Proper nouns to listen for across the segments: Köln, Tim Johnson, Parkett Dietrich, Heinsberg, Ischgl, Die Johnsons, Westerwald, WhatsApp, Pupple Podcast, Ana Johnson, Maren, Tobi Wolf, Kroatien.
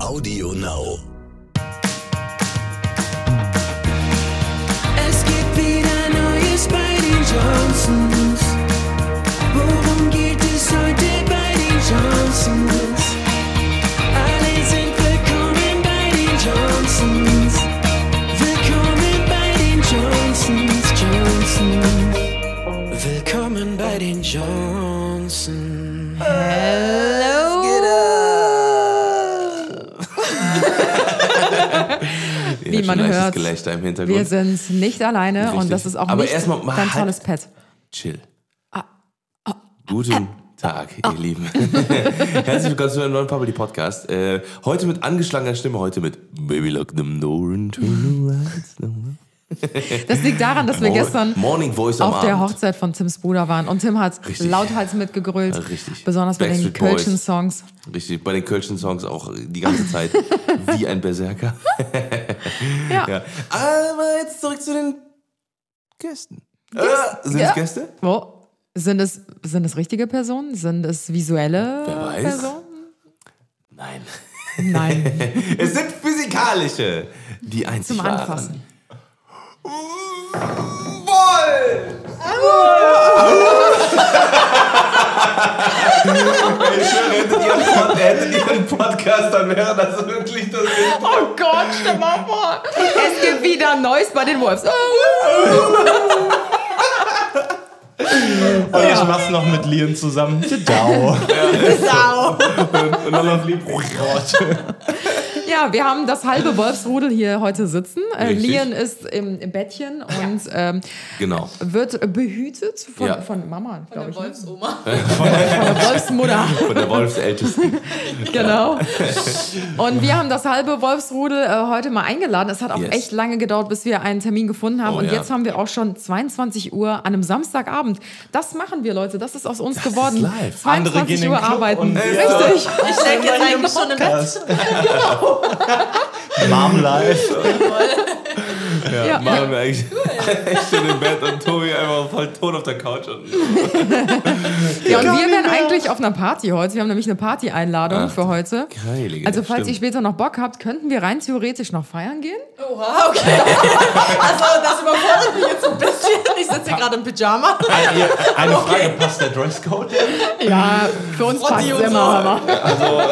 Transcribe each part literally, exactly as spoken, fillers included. Audio Now. Es gibt wieder Neues bei den Johnsons. Worum geht es heute bei den Johnsons? Alle sind willkommen bei den Johnsons. Willkommen bei den Johnsons, Johnsons. Willkommen bei den Johnsons. Hello. Wie man hört, wir sind nicht alleine. Richtig. Und das ist auch aber nicht mal dein halt tolles Pet. Chill. Ah, ah, Guten ah, Tag, ah, ihr Lieben. Herzlich willkommen zu einem neuen Pupple Podcast. Äh, heute mit angeschlagener Stimme, heute mit Baby Lock them door and turn around. Das liegt daran, dass wir gestern Morning Voice auf der Hochzeit von Tims Bruder waren. Und Tim hat richtig lauthals mitgegrölt. Richtig. Besonders bei den Kölschen-Songs. Richtig, bei den Kölschen-Songs auch die ganze Zeit. Wie ein Berserker. Ja. Ja. Aber jetzt zurück zu den Gästen. Yes. Äh, sind ja. es Gäste? Oh. Sind, es, sind es richtige Personen? Sind es visuelle Wer weiß. Personen? Nein. Nein. Es sind physikalische, die einzig Zum waren. Anfassen. Ich schwöre, hättet ihr einen Podcast, dann wäre das wirklich das Intro. Oh Gott, stell mal vor. Es gibt wieder Neues bei den Wolves. Und ich mach's noch mit Liam zusammen. Dau. Dau. Und dann noch lieb. Ja, wir haben das halbe Wolfsrudel hier heute sitzen. Äh, Lian ist im, im Bettchen und ja. ähm, genau. wird behütet von, ja. von Mama, glaube ich. Von der Wolfsoma. Von der Wolfsmutter. Von der Wolfsältesten. Genau. Und wir haben das halbe Wolfsrudel äh, heute mal eingeladen. Es hat auch yes. echt lange gedauert, bis wir einen Termin gefunden haben. Oh, und ja. jetzt haben wir auch schon zweiundzwanzig Uhr an einem Samstagabend. Das machen wir, Leute. Das ist aus uns das geworden. Ist live. zweiundzwanzig Uhr arbeiten. Richtig. Ja. Ich denke jetzt eigentlich schon im Bett. Genau. Mom live. Ja, ja, machen ja. wir eigentlich echt schon im Bett und Tobi einfach voll tot auf der Couch. Und ja, und wir wären eigentlich auf einer Party heute. Wir haben nämlich eine Party-Einladung Ach, für heute. Heilige, also falls stimmt. ihr später noch Bock habt, könnten wir rein theoretisch noch feiern gehen. Oha, okay. Also das überfordert mich jetzt ein bisschen. Ich sitze hier gerade im Pyjama. Eine, eine Frage, okay. passt der Dresscode denn? Ja, für uns passt es immer. Ja, also...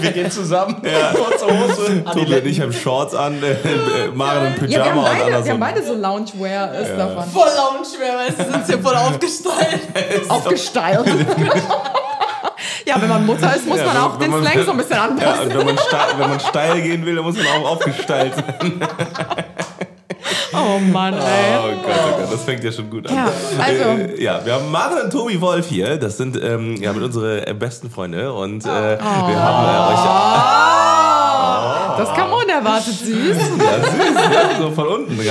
Wir gehen zusammen. Ja. Kurze Hose. Tobi und ich haben Shorts an, äh, äh, Maren im Pyjama. Ja, wir, haben beide, wir haben beide so Loungewear. Ist ja. davon. Voll Loungewear, weil sie sind hier voll aufgesteilt. Aufgesteilt. Ja, wenn man Mutter ist, muss ja, man auch den man, Slang so ein bisschen anpassen. Ja, wenn, man steil, wenn man steil gehen will, dann muss man auch aufgesteilt sein. Oh Mann, ey. Oh Gott, oh Gott, das fängt ja schon gut an. Ja, also. Äh, ja, wir haben Maren und Tobi Wolf hier. Das sind ähm, ja, mit unsere besten Freunde. Und äh, oh. wir haben äh, euch... Oh. Oh. Das kam unerwartet süß. Ja, süß. Ja, so von unten. äh,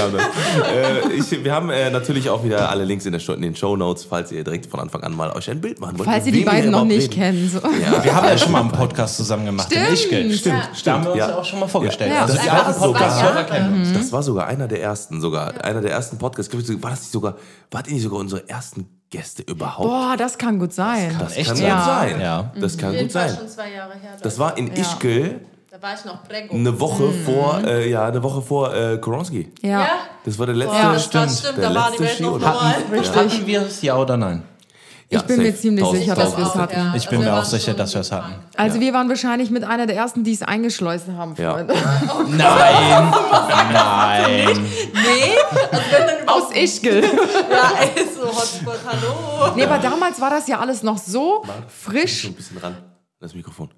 ich, wir haben äh, natürlich auch wieder alle Links in, der Show, in den Shownotes, falls ihr direkt von Anfang an mal euch ein Bild machen wollt. Falls ihr die beiden noch nicht kennt. So. Ja, wir haben ja schon mal einen Podcast zusammen gemacht. Stimmt. In Ischgl. Stimmt. Ja. Da haben wir uns ja auch schon mal vorgestellt. Ja. Also das, das, war sogar, sogar, ja. mhm. das war sogar einer der ersten, sogar ja. einer der ersten Podcasts. War das nicht sogar, wart ihr nicht sogar unsere ersten Gäste überhaupt? Boah, das kann gut sein. Das kann, das echt kann ja. gut sein. Ja. Das kann gut sein. Schon zwei Jahre her, das war in ja. Ischgl. Da war ich noch Prego. Eine Woche mhm. vor, äh, ja, eine Woche vor äh, Koronski. Ja. Das war der letzte. Ja, das stimmt. stimmt. Der da war die Welt noch normal. Hatten, hatten wir es ja oder nein? Ja, ich bin safe. mir ziemlich tausend, sicher, tausend, dass wir es hatten. Ja, ich bin also mir auch sicher, dass wir es hatten. Also wir waren wahrscheinlich mit einer der ersten, die es eingeschleusen haben. Ja. Freunde. Oh, nein, nein. Nee, aus Ischgl. Ja, ey, so Hotspot, hallo. Nee, aber damals war das ja alles noch so Mann, frisch. So ein bisschen ran, das Mikrofon.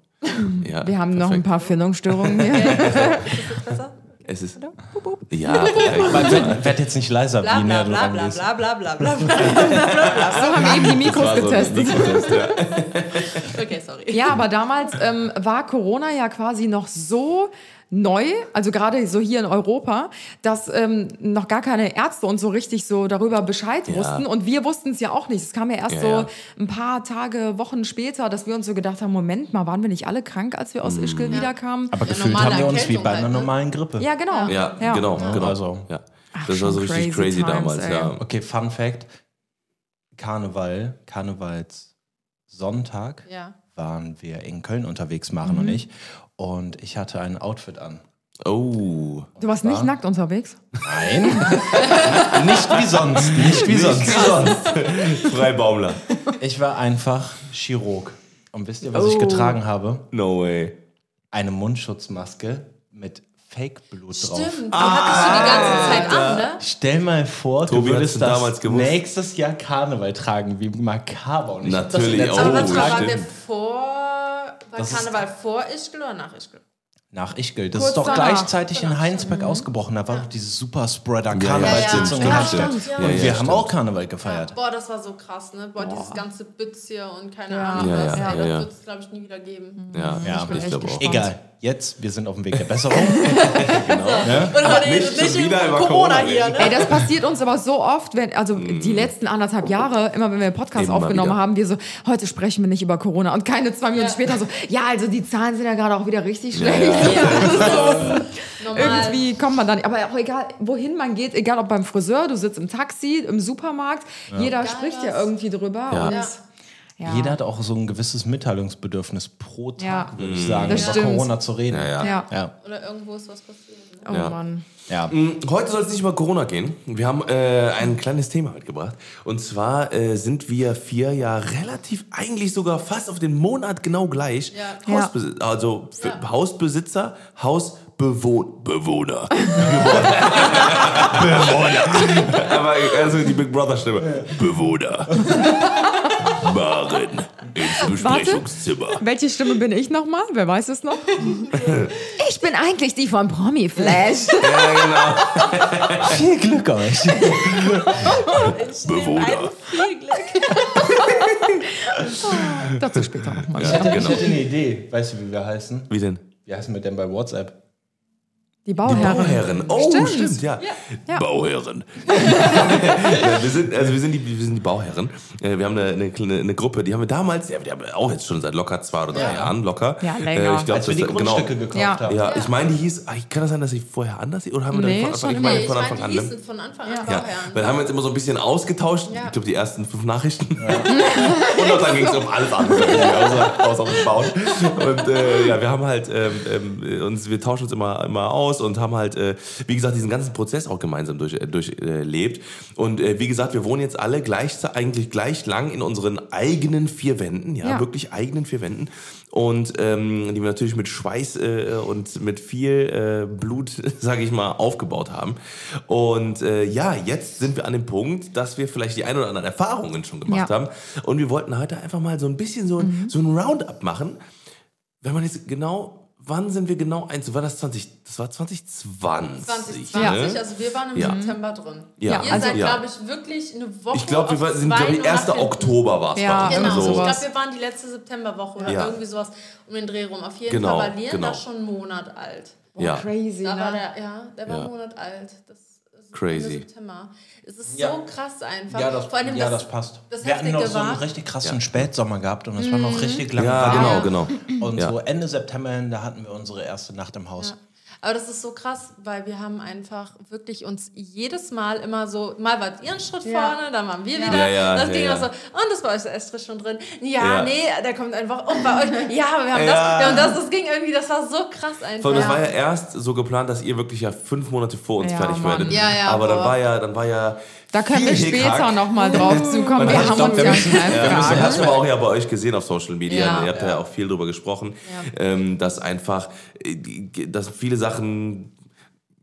Ja, wir haben perfekt. noch ein paar Findungsstörungen hier. Es ist. Ja, ich werde jetzt nicht leiser. Bla bla bla bla bla bla bla bla. So haben wir eben die Mikros getestet. So ja. Okay, sorry. Ja, aber damals ähm, war Corona ja quasi noch so neu, also gerade so hier in Europa, dass ähm, noch gar keine Ärzte und so richtig so darüber Bescheid ja. wussten. Und wir wussten es ja auch nicht. Es kam ja erst ja, so ja. ein paar Tage, Wochen später, dass wir uns so gedacht haben, Moment mal, waren wir nicht alle krank, als wir aus Ischgl ja. wiederkamen? Aber ja, gefühlt haben wir Erkältung uns wie bei einer normalen Grippe. Ja, genau. Ja, ja. genau. Ja. genau. Also, ja. Ach, das war so richtig crazy, crazy damals. Times, ja. Okay, Fun Fact. Karneval, Karnevalssonntag ja. waren wir in Köln unterwegs, Maren mhm. und ich. Und ich hatte ein Outfit an. Oh. Du warst war? nicht nackt unterwegs? Nein. Nicht wie sonst. Nicht wie nicht sonst. sonst. Freibaumler. Ich war einfach Chirurg. Und wisst ihr, was oh. ich getragen habe? No way. Eine Mundschutzmaske mit Fake-Blut drauf. Stimmt, ah, hattest du die ganze Zeit Alter. an, ne? Stell mal vor, Tobi, du würdest das damals nächstes Jahr Karneval tragen, wie makaber. Und natürlich das auch. Aber was waren wir vor, war das Karneval vor Ischgl oder nach Ischgl? Nach Ischgl. Das Kurz ist doch danach. gleichzeitig danach. in Heinsberg mhm. ausgebrochen. Da war doch ja. diese Super-Spreader-Karnevalssitzung. Ja, ja, ja. ja, ja. ja, ja, Und wir ja, haben stimmt. auch Karneval gefeiert. Ja. Boah, das war so krass, ne? Boah, Boah. dieses ganze Bütz hier und keine Ahnung ja. was. Ja, ja, ja, ja. Das wird es, glaube ich, nie wieder geben. Ja, ja, ich bin echt gespannt. Egal. Jetzt, wir sind auf dem Weg der Besserung. Genau. Ne? Und heute nicht, nicht wieder über Corona, Corona hier. Ne? Ey, das passiert uns aber so oft, wenn, also mm. die letzten anderthalb Jahre, immer wenn wir einen Podcast Eben aufgenommen haben, wir so, heute sprechen wir nicht über Corona. Und keine zwei Minuten ja. später so, ja, also die Zahlen sind ja gerade auch wieder richtig schlecht. Ja, ja. So, irgendwie kommt man da nicht. Aber auch egal, wohin man geht, egal ob beim Friseur, du sitzt im Taxi, im Supermarkt, ja. jeder Geil, spricht ja irgendwie drüber. Ja. Und ja. Ja. Jeder hat auch so ein gewisses Mitteilungsbedürfnis pro Tag, ja. würde ich sagen, das über stimmt. Corona zu reden. Ja, ja. Ja. Ja. Oder irgendwo ist was passiert. Ne? Oh ja. Mann. Ja. Heute soll es nicht über Corona gehen. Wir haben äh, ein kleines Thema mitgebracht. Und zwar äh, sind wir vier ja relativ, eigentlich sogar fast auf den Monat genau gleich. Ja. Hausbesitzer, also ja. Hausbesitzer, Haus Bewohn- Bewohner. Bewohner. Aber also die Big Brother Stimme. Bewohner. Maren ins Besprechungszimmer. Warte, welche Stimme bin ich nochmal? Wer weiß es noch? Ich bin eigentlich die von Promi Flash. Ja, genau. Viel Glück euch. Bewohner. Viel Glück. Dazu später nochmal. Ja, genau. Ich hätte eine Idee. Weißt du, wie wir heißen? Wie denn? Wie heißen wir denn bei WhatsApp? Die Bauherren. Die Bauherren. Oh, stimmt, stimmt ja. ja, ja. Bauherren. ja, wir sind, also wir sind die, wir sind die Bauherren. Wir haben eine, eine, eine Gruppe, die haben wir damals, ja, die haben wir auch jetzt schon seit locker zwei oder drei ja. Jahren locker. Ja, länger. Ich glaub, als wir die das, Grundstücke genau, gekauft ja. haben. Ja, ich meine, die hieß, kann das sein, dass sie vorher anders hieß? Oder haben wir nee, dann von Anfang, ich meine, von Anfang an? Ich meine, die hießen von Anfang an ja. Bauherren. Ja. Weil haben wir jetzt immer so ein bisschen ausgetauscht. Ja. Ich glaube, die ersten fünf Nachrichten. Ja. Und dann ging es um alles andere. Außer um Bauen. Und äh, ja, wir haben halt, ähm, uns, wir tauschen uns immer, immer aus. Und haben halt, äh, wie gesagt, diesen ganzen Prozess auch gemeinsam durch, äh, durchlebt. Und äh, wie gesagt, wir wohnen jetzt alle gleich, eigentlich gleich lang in unseren eigenen vier Wänden. Ja, ja. wirklich eigenen vier Wänden. Und ähm, die wir natürlich mit Schweiß äh, und mit viel äh, Blut, sage ich mal, aufgebaut haben. Und äh, ja, jetzt sind wir an dem Punkt, dass wir vielleicht die ein oder anderen Erfahrungen schon gemacht ja. haben. Und wir wollten heute einfach mal so ein bisschen so, mhm. so ein Roundup machen. Wenn man jetzt genau... Wann sind wir genau eins? War das zwanzig? Das war zwanzig zwanzig. zwanzig zwanzig, ne? Also wir waren im ja. September drin. Ja. Ihr also, seid, ja. glaube ich, wirklich eine Woche. Ich glaube, wir waren, sind, glaube ich, erster Oktober war es. Ja, genau. So. Ich glaube, wir waren die letzte Septemberwoche oder ja. irgendwie sowas um den Dreh rum. Auf jeden genau, Fall war Lian genau. da schon einen Monat alt. Wow, ja. Crazy, da war der, ja, der war ja. einen Monat alt. Das Crazy. Es ist ja. so krass einfach. Ja, das, Vor allem, ja, das, das passt. Das wir hatten noch so einen richtig krassen ja. Spätsommer gehabt und es mhm. war noch richtig lange ja, warm. Genau, genau. Und ja. so Ende September hin, da hatten wir unsere erste Nacht im Haus. Ja. Aber das ist so krass, weil wir haben einfach wirklich uns jedes Mal immer so, mal wart ihr einen Schritt ja. vorne, dann waren wir ja. wieder. Ja, ja, das ja, ging ja. auch so, und das war euch erst schon drin. Ja, ja, nee, der kommt einfach um bei euch. Ja, wir haben ja. das, wir haben das, das ging irgendwie, das war so krass einfach. Das war ja erst so geplant, dass ihr wirklich ja fünf Monate vor uns ja, fertig werdet. Ja, ja, aber boah. dann war ja, dann war ja... Da können wir später nochmal drauf zukommen. Wir haben glaub, uns wir ja schon ja, Das hast du auch ja bei euch gesehen auf Social Media. Ja, ihr habt ja, ja auch viel drüber gesprochen, ja. ähm, dass einfach, dass viele Sachen,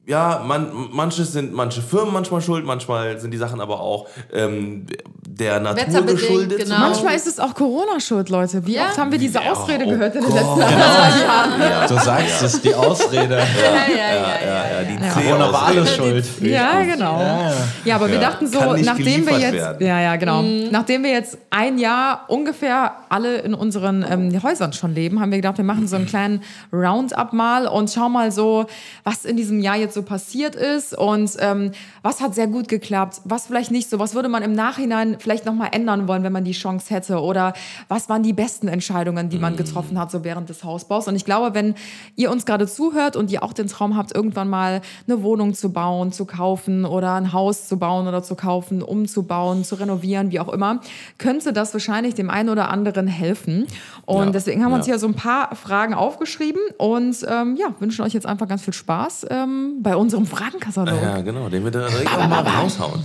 ja, man, manches sind manche Firmen manchmal schuld, manchmal sind die Sachen aber auch ähm, der Natur geschuldet. Genau. Manchmal ist es auch Corona schuld, Leute. Wie ja. oft haben wir diese Ausrede oh, gehört oh in den letzten Jahren? Genau. Ja. Du sagst ja. es, die Ausrede. Ja, ja, ja. ja, ja, ja. Die ja. Corona war alles schuld. Ja, genau. Ja, ja aber ja. wir dachten so, nachdem wir jetzt, werden. ja, ja, genau, mhm. nachdem wir jetzt ein Jahr ungefähr alle in unseren ähm, Häusern schon leben, haben wir gedacht, wir machen so einen kleinen Roundup mal und schauen mal so, was in diesem Jahr jetzt jetzt so passiert ist und ähm, was hat sehr gut geklappt, was vielleicht nicht so, was würde man im Nachhinein vielleicht nochmal ändern wollen, wenn man die Chance hätte oder was waren die besten Entscheidungen, die man getroffen hat so während des Hausbaus. Und ich glaube, wenn ihr uns gerade zuhört und ihr auch den Traum habt, irgendwann mal eine Wohnung zu bauen, zu kaufen oder ein Haus zu bauen oder zu kaufen, umzubauen, zu renovieren, wie auch immer, könnte das wahrscheinlich dem einen oder anderen helfen. Und ja, deswegen haben wir ja. uns hier so ein paar Fragen aufgeschrieben und ähm, ja, wünschen euch jetzt einfach ganz viel Spaß ähm, bei unserem Fragenkatalog. Ja, genau, den wir da direkt auch mal raushauen.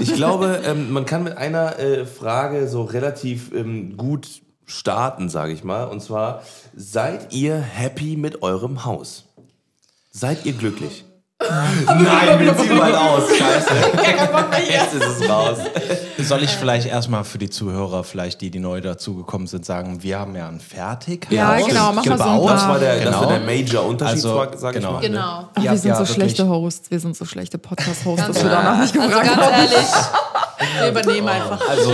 Ich glaube, ähm, man kann mit einer äh, Frage so relativ ähm, gut starten, sage ich mal. Und zwar, seid ihr happy mit eurem Haus? Seid ihr glücklich? Nein, wir ziehen mal aus. Scheiße. Jetzt ist es raus. Soll ich vielleicht erstmal für die Zuhörer, vielleicht die, die neu dazugekommen sind, sagen, wir haben ja ein Fertighaus. Ja, genau, machen wir so ein paar. Das war der, genau. das war der Major-Unterschied, also, war, sag genau. ich mal. Genau. Ne? Ach, wir sind ja, so schlechte Hosts, wir sind so schlechte Podcast-Hosts, dass wir danach nicht gefragt haben. Also ganz ehrlich, wir übernehmen einfach. Also,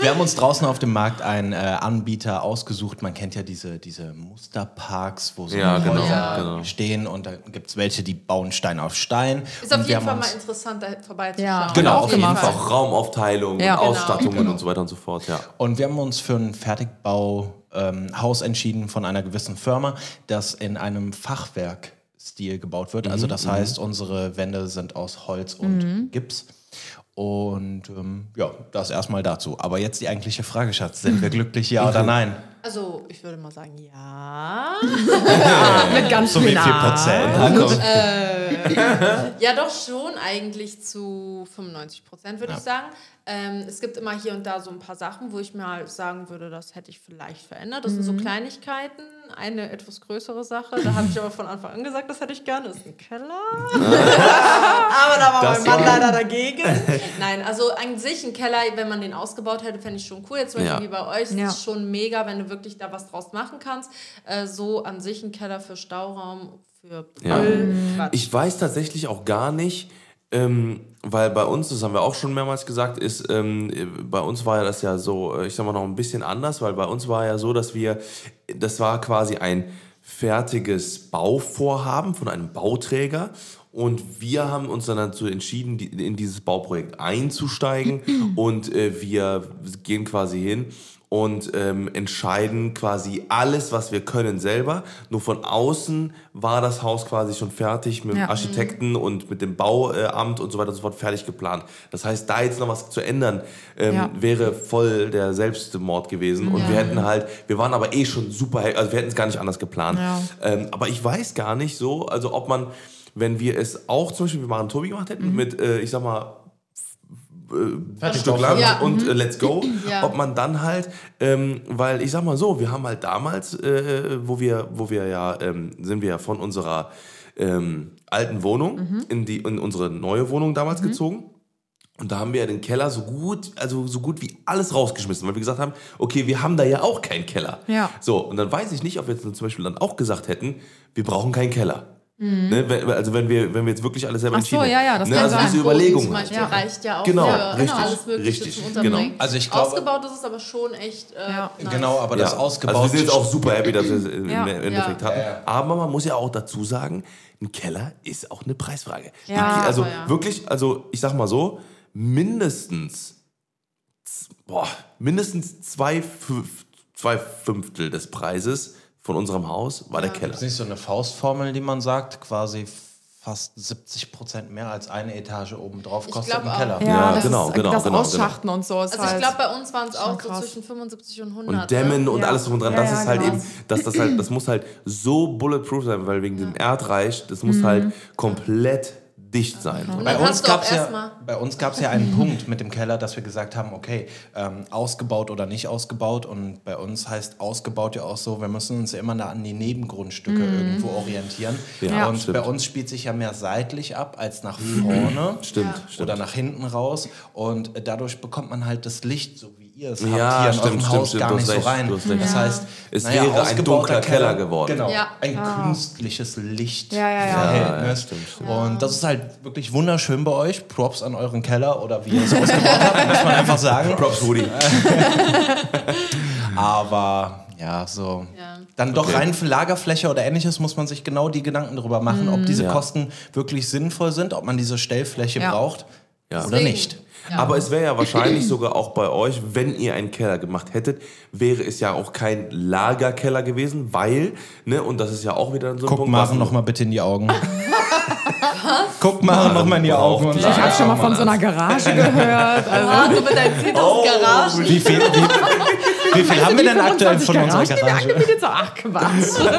wir haben uns draußen auf dem Markt einen äh, Anbieter ausgesucht. Man kennt ja diese, diese Musterparks, wo so ja, genau, Häuser ja. stehen. Und da gibt es welche, die bauen Stein auf Stein. Ist und auf jeden Fall mal interessant, da vorbeizuschauen. Ja. Genau, auf jeden Fall. Auch Raumaufteilung, ja, genau. Ausstattungen genau. und so weiter und so fort. Ja. Und wir haben uns für einen Fertigbau ähm, Haus entschieden von einer gewissen Firma, das in einem Fachwerkstil gebaut wird. Mhm, also das m- heißt, unsere Wände sind aus Holz und mhm. Gips. Und ähm, ja, das erstmal dazu. Aber jetzt die eigentliche Frage, Schatz. Sind wir glücklich, ja oder nein? Also, ich würde mal sagen, ja. ja mit ganz so viel Prozent. Also. Äh, ja, doch schon eigentlich zu fünfundneunzig Prozent, würde ja. ich sagen. Ähm, es gibt immer hier und da so ein paar Sachen, wo ich mal sagen würde, das hätte ich vielleicht verändert. Das mhm. sind so Kleinigkeiten. Eine etwas größere Sache, da habe ich aber von Anfang an gesagt, das hätte ich gerne, das ist ein Keller. Aber da war das mein Mann war... leider dagegen. Nein, also an sich ein Keller, wenn man den ausgebaut hätte, fände ich schon cool. Jetzt zum Beispiel ja. wie bei euch, ja. ist schon mega, wenn du wirklich da was draus machen kannst. Äh, so an sich ein Keller für Stauraum, für Müll. Ja. Ich weiß tatsächlich auch gar nicht, ähm, weil bei uns, das haben wir auch schon mehrmals gesagt, ist ähm, bei uns war ja das ja so, ich sag mal noch ein bisschen anders, weil bei uns war ja so, dass wir, das war quasi ein fertiges Bauvorhaben von einem Bauträger und wir haben uns dann dazu entschieden, die, in dieses Bauprojekt einzusteigen und äh, wir gehen quasi hin und ähm, entscheiden quasi alles, was wir können, selber. Nur von außen war das Haus quasi schon fertig mit dem ja. Architekten und mit dem Bauamt und so weiter und so fort fertig geplant. Das heißt, da jetzt noch was zu ändern, ähm, ja. wäre voll der Selbstmord gewesen. Und ja. wir hätten halt, wir waren aber eh schon super, also wir hätten es gar nicht anders geplant. Ja. Ähm, aber ich weiß gar nicht so, also ob man, wenn wir es auch zum Beispiel mit Maren und Tobi gemacht hätten, mhm. mit, äh, ich sag mal, Stück Land ja. und äh, Let's Go, ja. ob man dann halt, ähm, weil ich sag mal so, wir haben halt damals, äh, wo wir, wo wir ja, ähm, sind wir ja von unserer ähm, alten Wohnung mhm. in die in unsere neue Wohnung damals mhm. gezogen. Und da haben wir ja den Keller so gut, also so gut wie alles rausgeschmissen, weil wir gesagt haben, okay, wir haben da ja auch keinen Keller. Ja. So, und dann weiß ich nicht, ob wir jetzt zum Beispiel dann auch gesagt hätten, wir brauchen keinen Keller. Mhm. Ne, also wenn wir, wenn wir jetzt wirklich alles selber entschieden haben. Ach so, ja, ja, das ne, kann also sein. Diese Überlegung zum Beispiel ja. reicht ja auch genau, für richtig, alles Mögliche richtig, zum Unterbringen. Genau. Also ich glaube, ausgebaut ist es aber schon echt äh, ja. nice. Genau, aber ja. das ausgebaut... Also wir sind jetzt auch super happy, dass wir es im ja. Endeffekt ja. hatten. Ja. Aber man muss ja auch dazu sagen, ein Keller ist auch eine Preisfrage. Ja, also ja. wirklich, also ich sag mal so, mindestens boah, mindestens zwei, fünf, zwei Fünftel des Preises von unserem Haus war der ja. Keller. Das ist nicht so eine Faustformel, die man sagt, quasi fast siebzig Prozent mehr als eine Etage obendrauf kostet ein Keller. Ja, ja genau, ist, genau. Das genau, Ausschachten genau. und so ist also halt ich glaube, bei uns waren es auch krass. So zwischen fünfundsiebzig und hundert. Und Dämmen ja. und alles drum und dran. Ja, das ja, ist halt genau. eben, das, das, halt, das muss halt so bulletproof sein, weil wegen ja. dem Erdreich, das muss mhm. halt komplett dicht sein. Mhm. Bei, uns gab's ja, bei uns gab es ja einen Punkt mit dem Keller, dass wir gesagt haben, okay, ähm, ausgebaut oder nicht ausgebaut. Und bei uns heißt ausgebaut ja auch so, wir müssen uns ja immer da an die Nebengrundstücke mhm. irgendwo orientieren. Ja, ja. Und stimmt. bei uns spielt sich ja mehr seitlich ab als nach vorne mhm. stimmt, ja. oder nach hinten raus. Und dadurch bekommt man halt das Licht, so wie ihr es ja, habt, hier stimmt, in eurem Haus stimmt, gar nicht so rein. Ja. Das heißt, es naja, wäre ein dunkler Keller, Keller geworden. Genau, ja. ein ja. künstliches Licht. Ja, ja, ja. ja, ja stimmt, stimmt. Und das ist halt wirklich wunderschön bei euch. Props an euren Keller oder wie ihr es ausgebaut habt, muss man einfach sagen. Props, Rudi. Aber Ja, so. Ja. Dann doch okay. rein für Lagerfläche oder Ähnliches muss man sich genau die Gedanken darüber machen, mhm. ob diese ja. Kosten wirklich sinnvoll sind, ob man diese Stellfläche ja. braucht ja. oder nicht. Ja. Aber es wäre ja wahrscheinlich sogar auch bei euch, wenn ihr einen Keller gemacht hättet, wäre es ja auch kein Lagerkeller gewesen, weil, ne, und das ist ja auch wieder so ein Guck, Punkt. Guck, Maren, noch mal bitte in die Augen. Was? Guck, Maren, noch mal in die Augen. Und ich ja, habe schon mal von so einer Garage gehört. Also. Ah, du mit deinen Zehn aus Garagen. Wie viel, wie, wie viel haben wir denn aktuell von unserer Garage? Ich so, ach, Quatsch.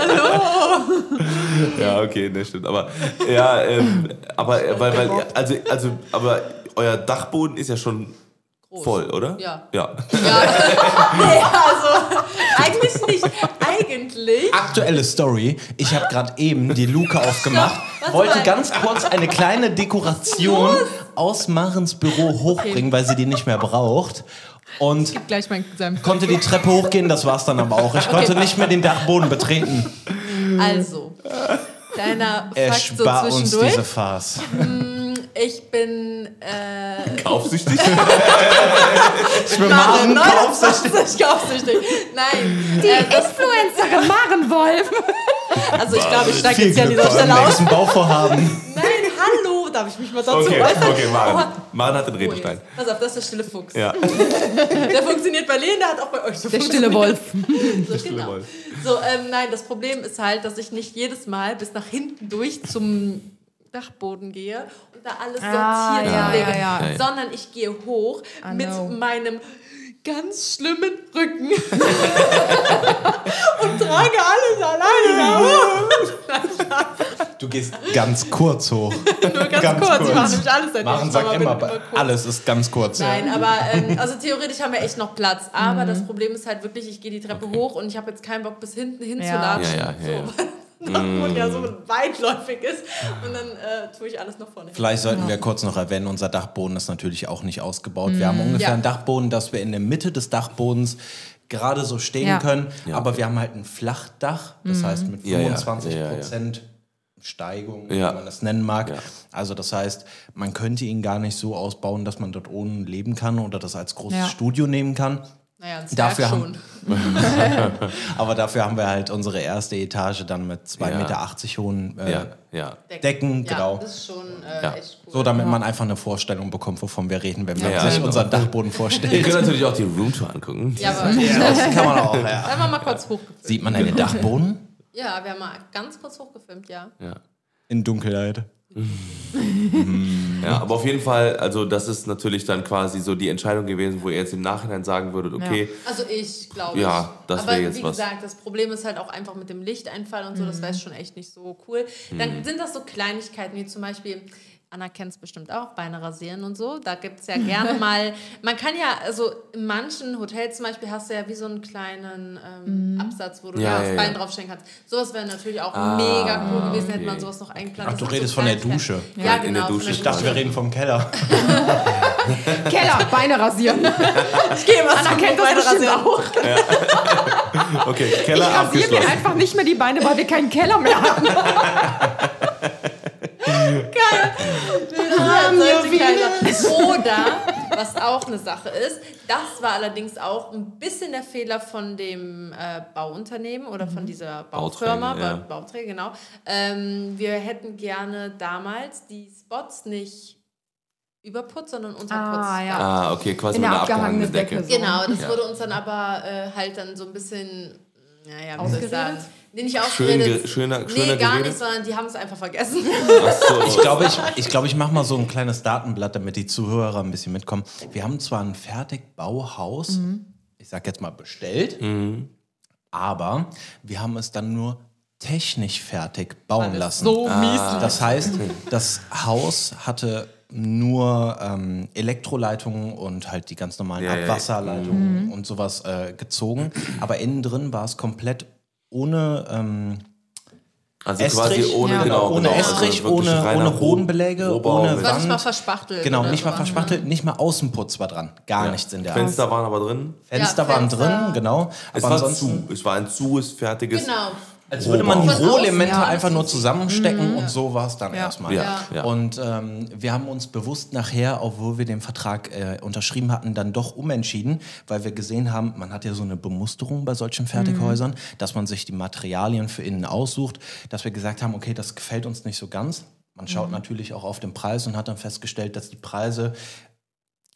Hallo. Ja, okay, ne, stimmt. Aber, ja, ähm, aber, weil, weil, also, also, aber, euer Dachboden ist ja schon groß. Voll, oder? Ja. Ja. Ja. Ja, also eigentlich nicht. Eigentlich. Aktuelle Story. Ich habe gerade eben die Luke aufgemacht, wollte ganz kurz eine kleine Dekoration aus Marens Büro hochbringen, okay. weil sie die nicht mehr braucht. Und ich gleich mein, konnte die Treppe hochgehen, das war's dann aber auch. Ich okay. konnte nicht mehr den Dachboden betreten. Also, deiner Fakt so zwischendurch. Erspar uns diese Farce. Ich bin... Äh, kaufsüchtig? Ich bin Maren, Maren kaufsüchtig. kaufsüchtig. Nein. Die äh, Influencerin Maren Wolf. Also ich glaube, ich steige jetzt ja an dieser Stelle aus. Ein Bauvorhaben. Nein, hallo. Darf ich mich mal dazu okay, äußern? Okay, Maren. Maren hat den Redestein. Oh, pass auf, das ist der stille Fuchs. Ja. Der funktioniert bei Lena, der hat auch bei euch so Der stille Wolf. So, der stille genau. Wolf. So, ähm, nein, das Problem ist halt, dass ich nicht jedes Mal bis nach hinten durch zum... Dachboden gehe und da alles ah, sortiert ja, lege, ja, ja. sondern ich gehe hoch I mit know. meinem ganz schlimmen Rücken und trage alles alleine hoch. Du gehst ganz kurz hoch. Nur ganz, ganz kurz. kurz. Ich mache nämlich alles. Maren sagt immer, immer alles ist ganz kurz. Nein, ja. aber ähm, also theoretisch haben wir echt noch Platz. Aber mhm. das Problem ist halt wirklich, ich gehe die Treppe okay. hoch und ich habe jetzt keinen Bock, bis hinten hinzulatschen. Ja. Ja, ja, ja, ja. So. Dachboden ja so weitläufig ist und dann äh, tue ich alles noch vorne hin. Vielleicht sollten wir kurz noch erwähnen, unser Dachboden ist natürlich auch nicht ausgebaut. Mm, wir haben ungefähr ja. einen Dachboden, dass wir in der Mitte des Dachbodens gerade so stehen ja. können, ja. aber wir haben halt ein Flachdach, das mm. heißt mit fünfundzwanzig Prozent ja, ja. ja, ja, ja. Steigung, ja. wie man das nennen mag. Ja. Also das heißt, man könnte ihn gar nicht so ausbauen, dass man dort oben leben kann oder das als großes ja. Studio nehmen kann. Naja, das dafür haben, aber dafür haben wir halt unsere erste Etage dann mit zwei Komma achtzig Meter hohen äh, ja, ja. Decken. Ja, genau. Das ist schon äh, ja. echt cool. So, damit ja. man einfach eine Vorstellung bekommt, wovon wir reden, wenn man ja, sich ja, unseren genau. Dachboden vorstellt. Wir können natürlich auch die Roomtour angucken. Ja, aber ja, kann man auch. Ja. Dann haben wir mal kurz hochgefilmt. Sieht man den Dachboden? Ja, wir haben mal ganz kurz hochgefilmt, ja. ja. In Dunkelheit. Ja, aber auf jeden Fall, also das ist natürlich dann quasi so die Entscheidung gewesen, wo ihr jetzt im Nachhinein sagen würdet, okay. Ja. Also ich glaube, ja, das wäre jetzt was. Aber wie gesagt, das Problem ist halt auch einfach mit dem Lichteinfall und so, mhm. das wäre schon echt nicht so cool. Dann mhm. sind das so Kleinigkeiten, wie zum Beispiel, Anna kennt es bestimmt auch, Beine rasieren und so, da gibt es ja gerne mal, man kann ja, also in manchen Hotels zum Beispiel hast du ja wie so einen kleinen ähm, mhm. Absatz, wo du ja, das ja, Bein ja. draufstellen kannst. Sowas wäre natürlich auch ah, mega cool gewesen, okay. hätte man sowas noch eingeplant. Ach, du redest von der Dusche. Ja, ja genau, in der Dusche. Ich dachte, wir reden vom Keller. Keller, Beine rasieren. Ich gehe mal Anna kennt das bestimmt auch. Ja. Okay, Keller ich abgeschlossen. Ich rasiere mir einfach nicht mehr die Beine, weil wir keinen Keller mehr haben. Geil. Oder, was auch eine Sache ist, das war allerdings auch ein bisschen der Fehler von dem äh, Bauunternehmen oder von dieser Baufirma, Bauträger, ja. Bauträger genau. Ähm, wir hätten gerne damals die Spots nicht überputzt, sondern unterputzt. Ah, ja. ah okay, quasi eine abgehangene Decke. Decke so. Genau, das ja. wurde uns dann aber äh, halt dann so ein bisschen, naja, wie soll ich sagen, Nee, nicht aufgeredet. Schön, schöner, schöner nee, gar geredet. Nicht, sondern die haben es einfach vergessen. So. Ich glaube, ich, ich, glaub, ich mache mal so ein kleines Datenblatt, damit die Zuhörer ein bisschen mitkommen. Wir haben zwar ein Fertigbauhaus, mhm. ich sag jetzt mal bestellt, mhm. aber wir haben es dann nur technisch fertig bauen Alles lassen. So mies. Ah. Das heißt, das Haus hatte nur ähm, Elektroleitungen und halt die ganz normalen ja, Abwasserleitungen ja, ja. mhm. und sowas äh, gezogen. Aber innen drin war es komplett ohne ähm, also Estrich, quasi ohne, ja. genau, ohne genau, Estrich, also ohne, ohne Bodenbeläge, Rohbau ohne Wand. Nicht mal verspachtelt. Genau, nicht mal verspachtelt, ne? Nicht mal Außenputz war dran. Gar ja. nichts in der Art. Fenster waren aber drin. Fenster, ja, Fenster waren drin, genau. Es aber war zu. Es war ein zues, fertiges... Genau. Als würde man die Rohelemente ja, einfach nur zusammenstecken mhm. und so war es dann ja. erstmal. Ja. Ja. Und ähm, wir haben uns bewusst nachher, obwohl wir den Vertrag äh, unterschrieben hatten, dann doch umentschieden, weil wir gesehen haben, man hat ja so eine Bemusterung bei solchen Fertighäusern, mhm. dass man sich die Materialien für innen aussucht, dass wir gesagt haben, okay, das gefällt uns nicht so ganz. Man schaut mhm. natürlich auch auf den Preis und hat dann festgestellt, dass die Preise,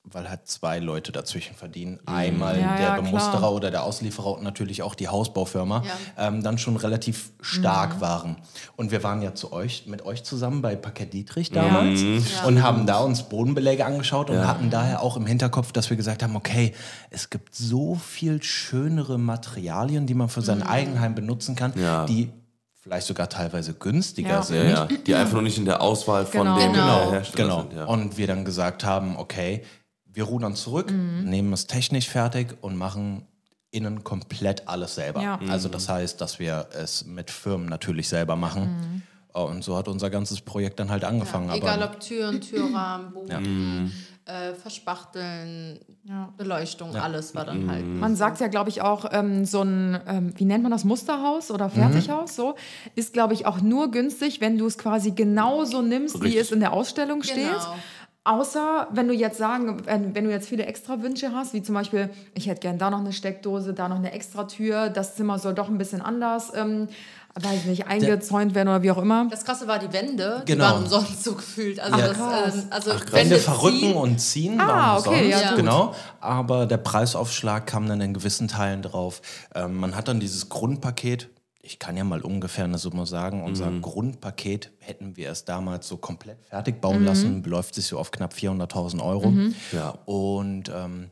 weil halt zwei Leute dazwischen verdienen, einmal ja, der ja, Bemusterer klar. oder der Auslieferer und natürlich auch die Hausbaufirma, ja. ähm, dann schon relativ stark mhm. waren. Und wir waren ja zu euch, mit euch zusammen bei Parkett Dietrich damals ja. Ja. und haben da uns Bodenbeläge angeschaut und ja. hatten daher auch im Hinterkopf, dass wir gesagt haben, okay, es gibt so viel schönere Materialien, die man für sein mhm. Eigenheim benutzen kann, ja. die vielleicht sogar teilweise günstiger ja. sind. Ja, ja. Die einfach nur nicht in der Auswahl von genau. dem genau. Hersteller genau. sind. Ja. Und wir dann gesagt haben, okay, wir rudern zurück, mhm. nehmen es technisch fertig und machen innen komplett alles selber. Ja. Mhm. Also das heißt, dass wir es mit Firmen natürlich selber machen. Mhm. Und so hat unser ganzes Projekt dann halt angefangen. Ja, egal aber, ob Türen, Türrahmen, Boden, ja. mhm. äh, Verspachteln, ja. Beleuchtung, ja. alles war dann mhm. halt. Man sagt ja, glaube ich, auch ähm, so ein, ähm, wie nennt man das, Musterhaus oder Fertighaus, mhm. so ist, glaube ich, auch nur günstig, wenn du es quasi genauso nimmst, Richtig. Wie es in der Ausstellung genau. steht. Außer, wenn du jetzt sagen, wenn du jetzt viele extra Wünsche hast, wie zum Beispiel, ich hätte gern da noch eine Steckdose, da noch eine extra Tür, das Zimmer soll doch ein bisschen anders, ähm, weiß nicht, eingezäunt werden oder wie auch immer. Das Krasse war, die Wände, die genau. waren umsonst so gefühlt. Also, ja. das, ähm, also Ach, Wände, Wände verrücken ziehen. Und ziehen ah, waren umsonst, okay, ja, genau. Aber der Preisaufschlag kam dann in gewissen Teilen drauf. Ähm, man hat dann dieses Grundpaket, ich kann ja mal ungefähr eine Summe sagen, unser mhm. Grundpaket hätten wir es damals so komplett fertig bauen mhm. lassen, beläuft sich so auf knapp vierhunderttausend Euro. Mhm. Ja. Und ähm,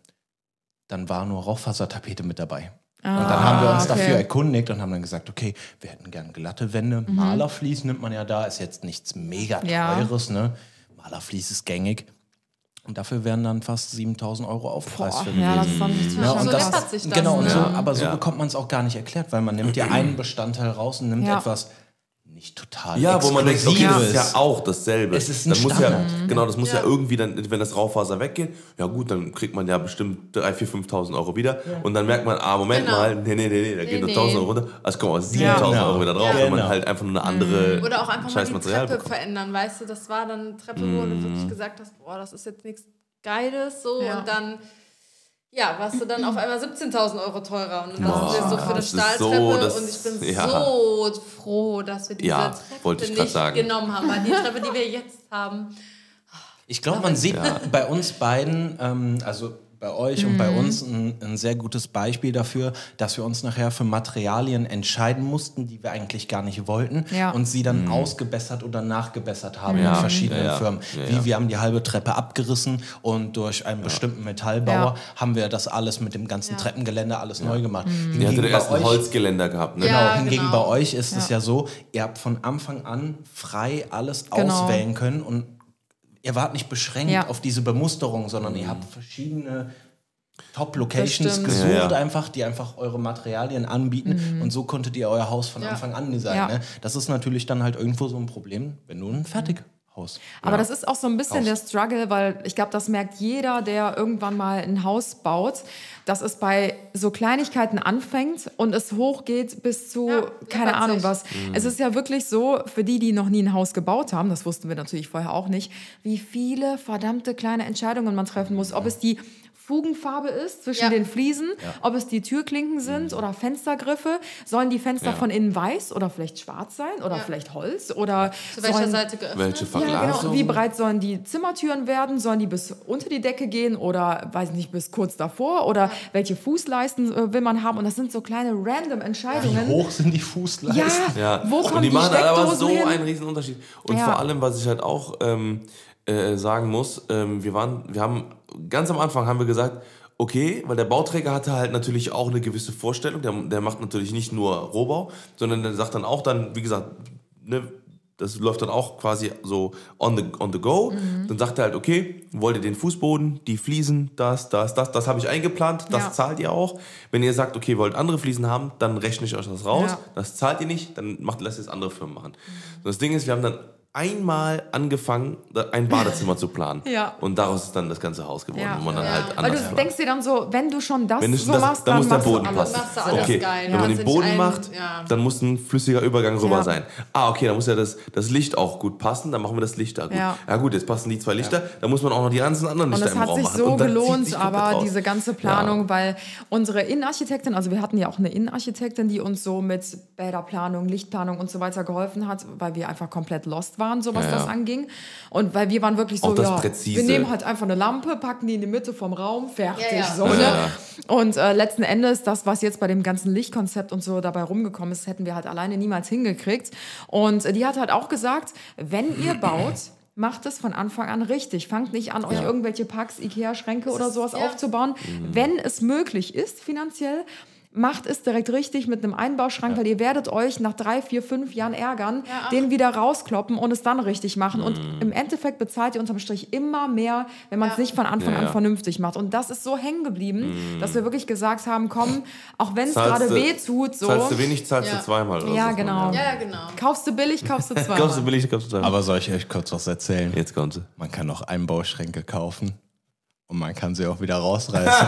dann war nur Rauchfasertapete mit dabei. Ah, und dann haben wir uns okay. dafür erkundigt und haben dann gesagt, okay, wir hätten gern glatte Wände. Mhm. Malerflies nimmt man ja da, ist jetzt nichts mega teures. Ja. Ne? Malerflies ist gängig. Und dafür wären dann fast siebentausend Euro Aufpreis für ja, das mhm. ja, und so das, läppert sich das. Genau, und so, ja. aber so ja. bekommt man es auch gar nicht erklärt, weil man nimmt ja einen Bestandteil raus und nimmt ja. etwas nicht total ja, exklusives. Wo man denkt, okay, das ist ja auch dasselbe. Es ist ein dann muss ja, genau, das muss ja. ja irgendwie, dann, wenn das Raufaser weggeht, ja gut, dann kriegt man ja bestimmt drei, vier, fünftausend Euro wieder. Ja. Und dann merkt man, ah, Moment genau. mal, nee, nee, nee, nee, da nee, geht nur nee. tausend Euro runter. Also kommen auch siebentausend ja, genau. Euro wieder drauf, ja, wenn genau. man halt einfach nur eine andere Oder auch einfach mal die Treppe bekommt. Verändern, weißt du, das war dann eine Treppe, wo mm. du wirklich gesagt hast, boah, das ist jetzt nichts Geiles, so ja. und dann... Ja, warst du dann auf einmal siebzehntausend Euro teurer und dann warst du so für eine Stahltreppe so, das, und ich bin ja. so froh, dass wir diese ja, Treppe nicht sagen. genommen haben, weil die Treppe, die wir jetzt haben. Ich glaube, man sieht ja. bei uns beiden, ähm, also bei euch mhm. und bei uns ein, ein sehr gutes Beispiel dafür, dass wir uns nachher für Materialien entscheiden mussten, die wir eigentlich gar nicht wollten ja. und sie dann mhm. ausgebessert oder nachgebessert haben ja. in verschiedenen ja. Firmen. Ja. Wie wir haben die halbe Treppe abgerissen und durch einen ja. bestimmten Metallbauer ja. haben wir das alles mit dem ganzen ja. Treppengeländer alles ja. neu gemacht. Mhm. Ihr hattet erst ein Holzgeländer gehabt. Ne? Genau, ja, hingegen genau. bei euch ist ja. es ja so, ihr habt von Anfang an frei alles genau. auswählen können und ihr wart nicht beschränkt ja. auf diese Bemusterung, sondern ihr habt verschiedene Top-Locations gesucht, ja, ja. einfach, die einfach eure Materialien anbieten. Mhm. Und so konntet ihr euer Haus von ja. Anfang an designen. Ja. Ne? Das ist natürlich dann halt irgendwo so ein Problem, wenn du ein fertig Haus. Aber ja. das ist auch so ein bisschen Haus. Der Struggle, weil ich glaube, das merkt jeder, der irgendwann mal ein Haus baut, dass es bei so Kleinigkeiten anfängt und es hochgeht bis zu, ja, keine ja, Ahnung was. Mhm. Es ist ja wirklich so, für die, die noch nie ein Haus gebaut haben, das wussten wir natürlich vorher auch nicht, wie viele verdammte kleine Entscheidungen man treffen muss, ob es die Fugenfarbe ist zwischen ja. den Fliesen, ja. ob es die Türklinken sind mhm. oder Fenstergriffe. Sollen die Fenster ja. von innen weiß oder vielleicht schwarz sein oder ja. vielleicht Holz? Oder zu welcher sollen, Seite geöffnet? Welche Verglasung? Ja, genau. Wie breit sollen die Zimmertüren werden? Sollen die bis unter die Decke gehen oder, weiß nicht, bis kurz davor? Oder ja. welche Fußleisten äh, will man haben? Und das sind so kleine random Entscheidungen. Wie hoch sind die Fußleisten? Ja, ja. Wo kommen die, die machen aber so hin? Einen riesen Unterschied. Und ja. vor allem, was ich halt auch ähm, äh, sagen muss, ähm, wir waren, wir haben ganz am Anfang haben wir gesagt, okay, weil der Bauträger hatte halt natürlich auch eine gewisse Vorstellung, der, der macht natürlich nicht nur Rohbau, sondern der sagt dann auch dann, wie gesagt, ne, das läuft dann auch quasi so on the, on the go. Mhm. Dann sagt er halt, okay, wollt ihr den Fußboden, die Fliesen, das, das, das, das habe ich eingeplant, das ja. zahlt ihr auch. Wenn ihr sagt, okay, wollt andere Fliesen haben, dann rechne ich euch das raus, ja. das zahlt ihr nicht, dann macht, lasst ihr es andere Firmen machen. Mhm. Und das Ding ist, wir haben dann einmal angefangen, ein Badezimmer zu planen. Ja. Und daraus ist dann das ganze Haus geworden. Ja. Wo man dann ja. halt anders Weil du denkst dir dann so, wenn du schon das du schon so das, machst, dann, dann muss der Boden passen. Machst du alles okay. geil. Wenn man ja, den Boden ein, macht, ja. dann muss ein flüssiger Übergang rüber ja. sein. Ah, okay, dann muss ja das, das Licht auch gut passen, dann machen wir das Licht da gut. Ja, ja gut, jetzt passen die zwei Lichter, ja. dann muss man auch noch die ganzen anderen Lichter im Raum machen. Und das hat sich so gelohnt, aber diese ganze Planung, ja. weil unsere Innenarchitektin, also wir hatten ja auch eine Innenarchitektin, die uns so mit Bäderplanung, Lichtplanung und so weiter geholfen hat, weil wir einfach komplett lost waren. Waren, so was ja, ja. das anging. Und weil wir waren wirklich so, ja, wir nehmen halt einfach eine Lampe, packen die in die Mitte vom Raum, fertig. Ja, ja. So, ne? ja. Und äh, letzten Endes, das, was jetzt bei dem ganzen Lichtkonzept und so dabei rumgekommen ist, hätten wir halt alleine niemals hingekriegt. Und äh, die hat halt auch gesagt, wenn ihr baut, macht es von Anfang an richtig. Fangt nicht an, euch ja. irgendwelche Packs, Ikea-Schränke oder sowas ja. aufzubauen. Mhm. Wenn es möglich ist, finanziell, macht es direkt richtig mit einem Einbauschrank, ja. weil ihr werdet euch nach drei, vier, fünf Jahren ärgern, ja, den wieder rauskloppen und es dann richtig machen. Mhm. Und im Endeffekt bezahlt ihr unterm Strich immer mehr, wenn man es ja. nicht von Anfang ja, ja. an vernünftig macht. Und das ist so hängen geblieben, mhm. dass wir wirklich gesagt haben, komm, auch wenn es gerade weh tut. So. Zahlst du wenig, zahlst ja. du zweimal. Oder ja, genau. ja, genau. Kaufst du billig, kaufst du zweimal. Kaufst du billig, kaufst du zweimal. Aber soll ich euch kurz was erzählen? Jetzt kommt sie. Man kann auch Einbauschränke kaufen. Und man kann sie auch wieder rausreißen.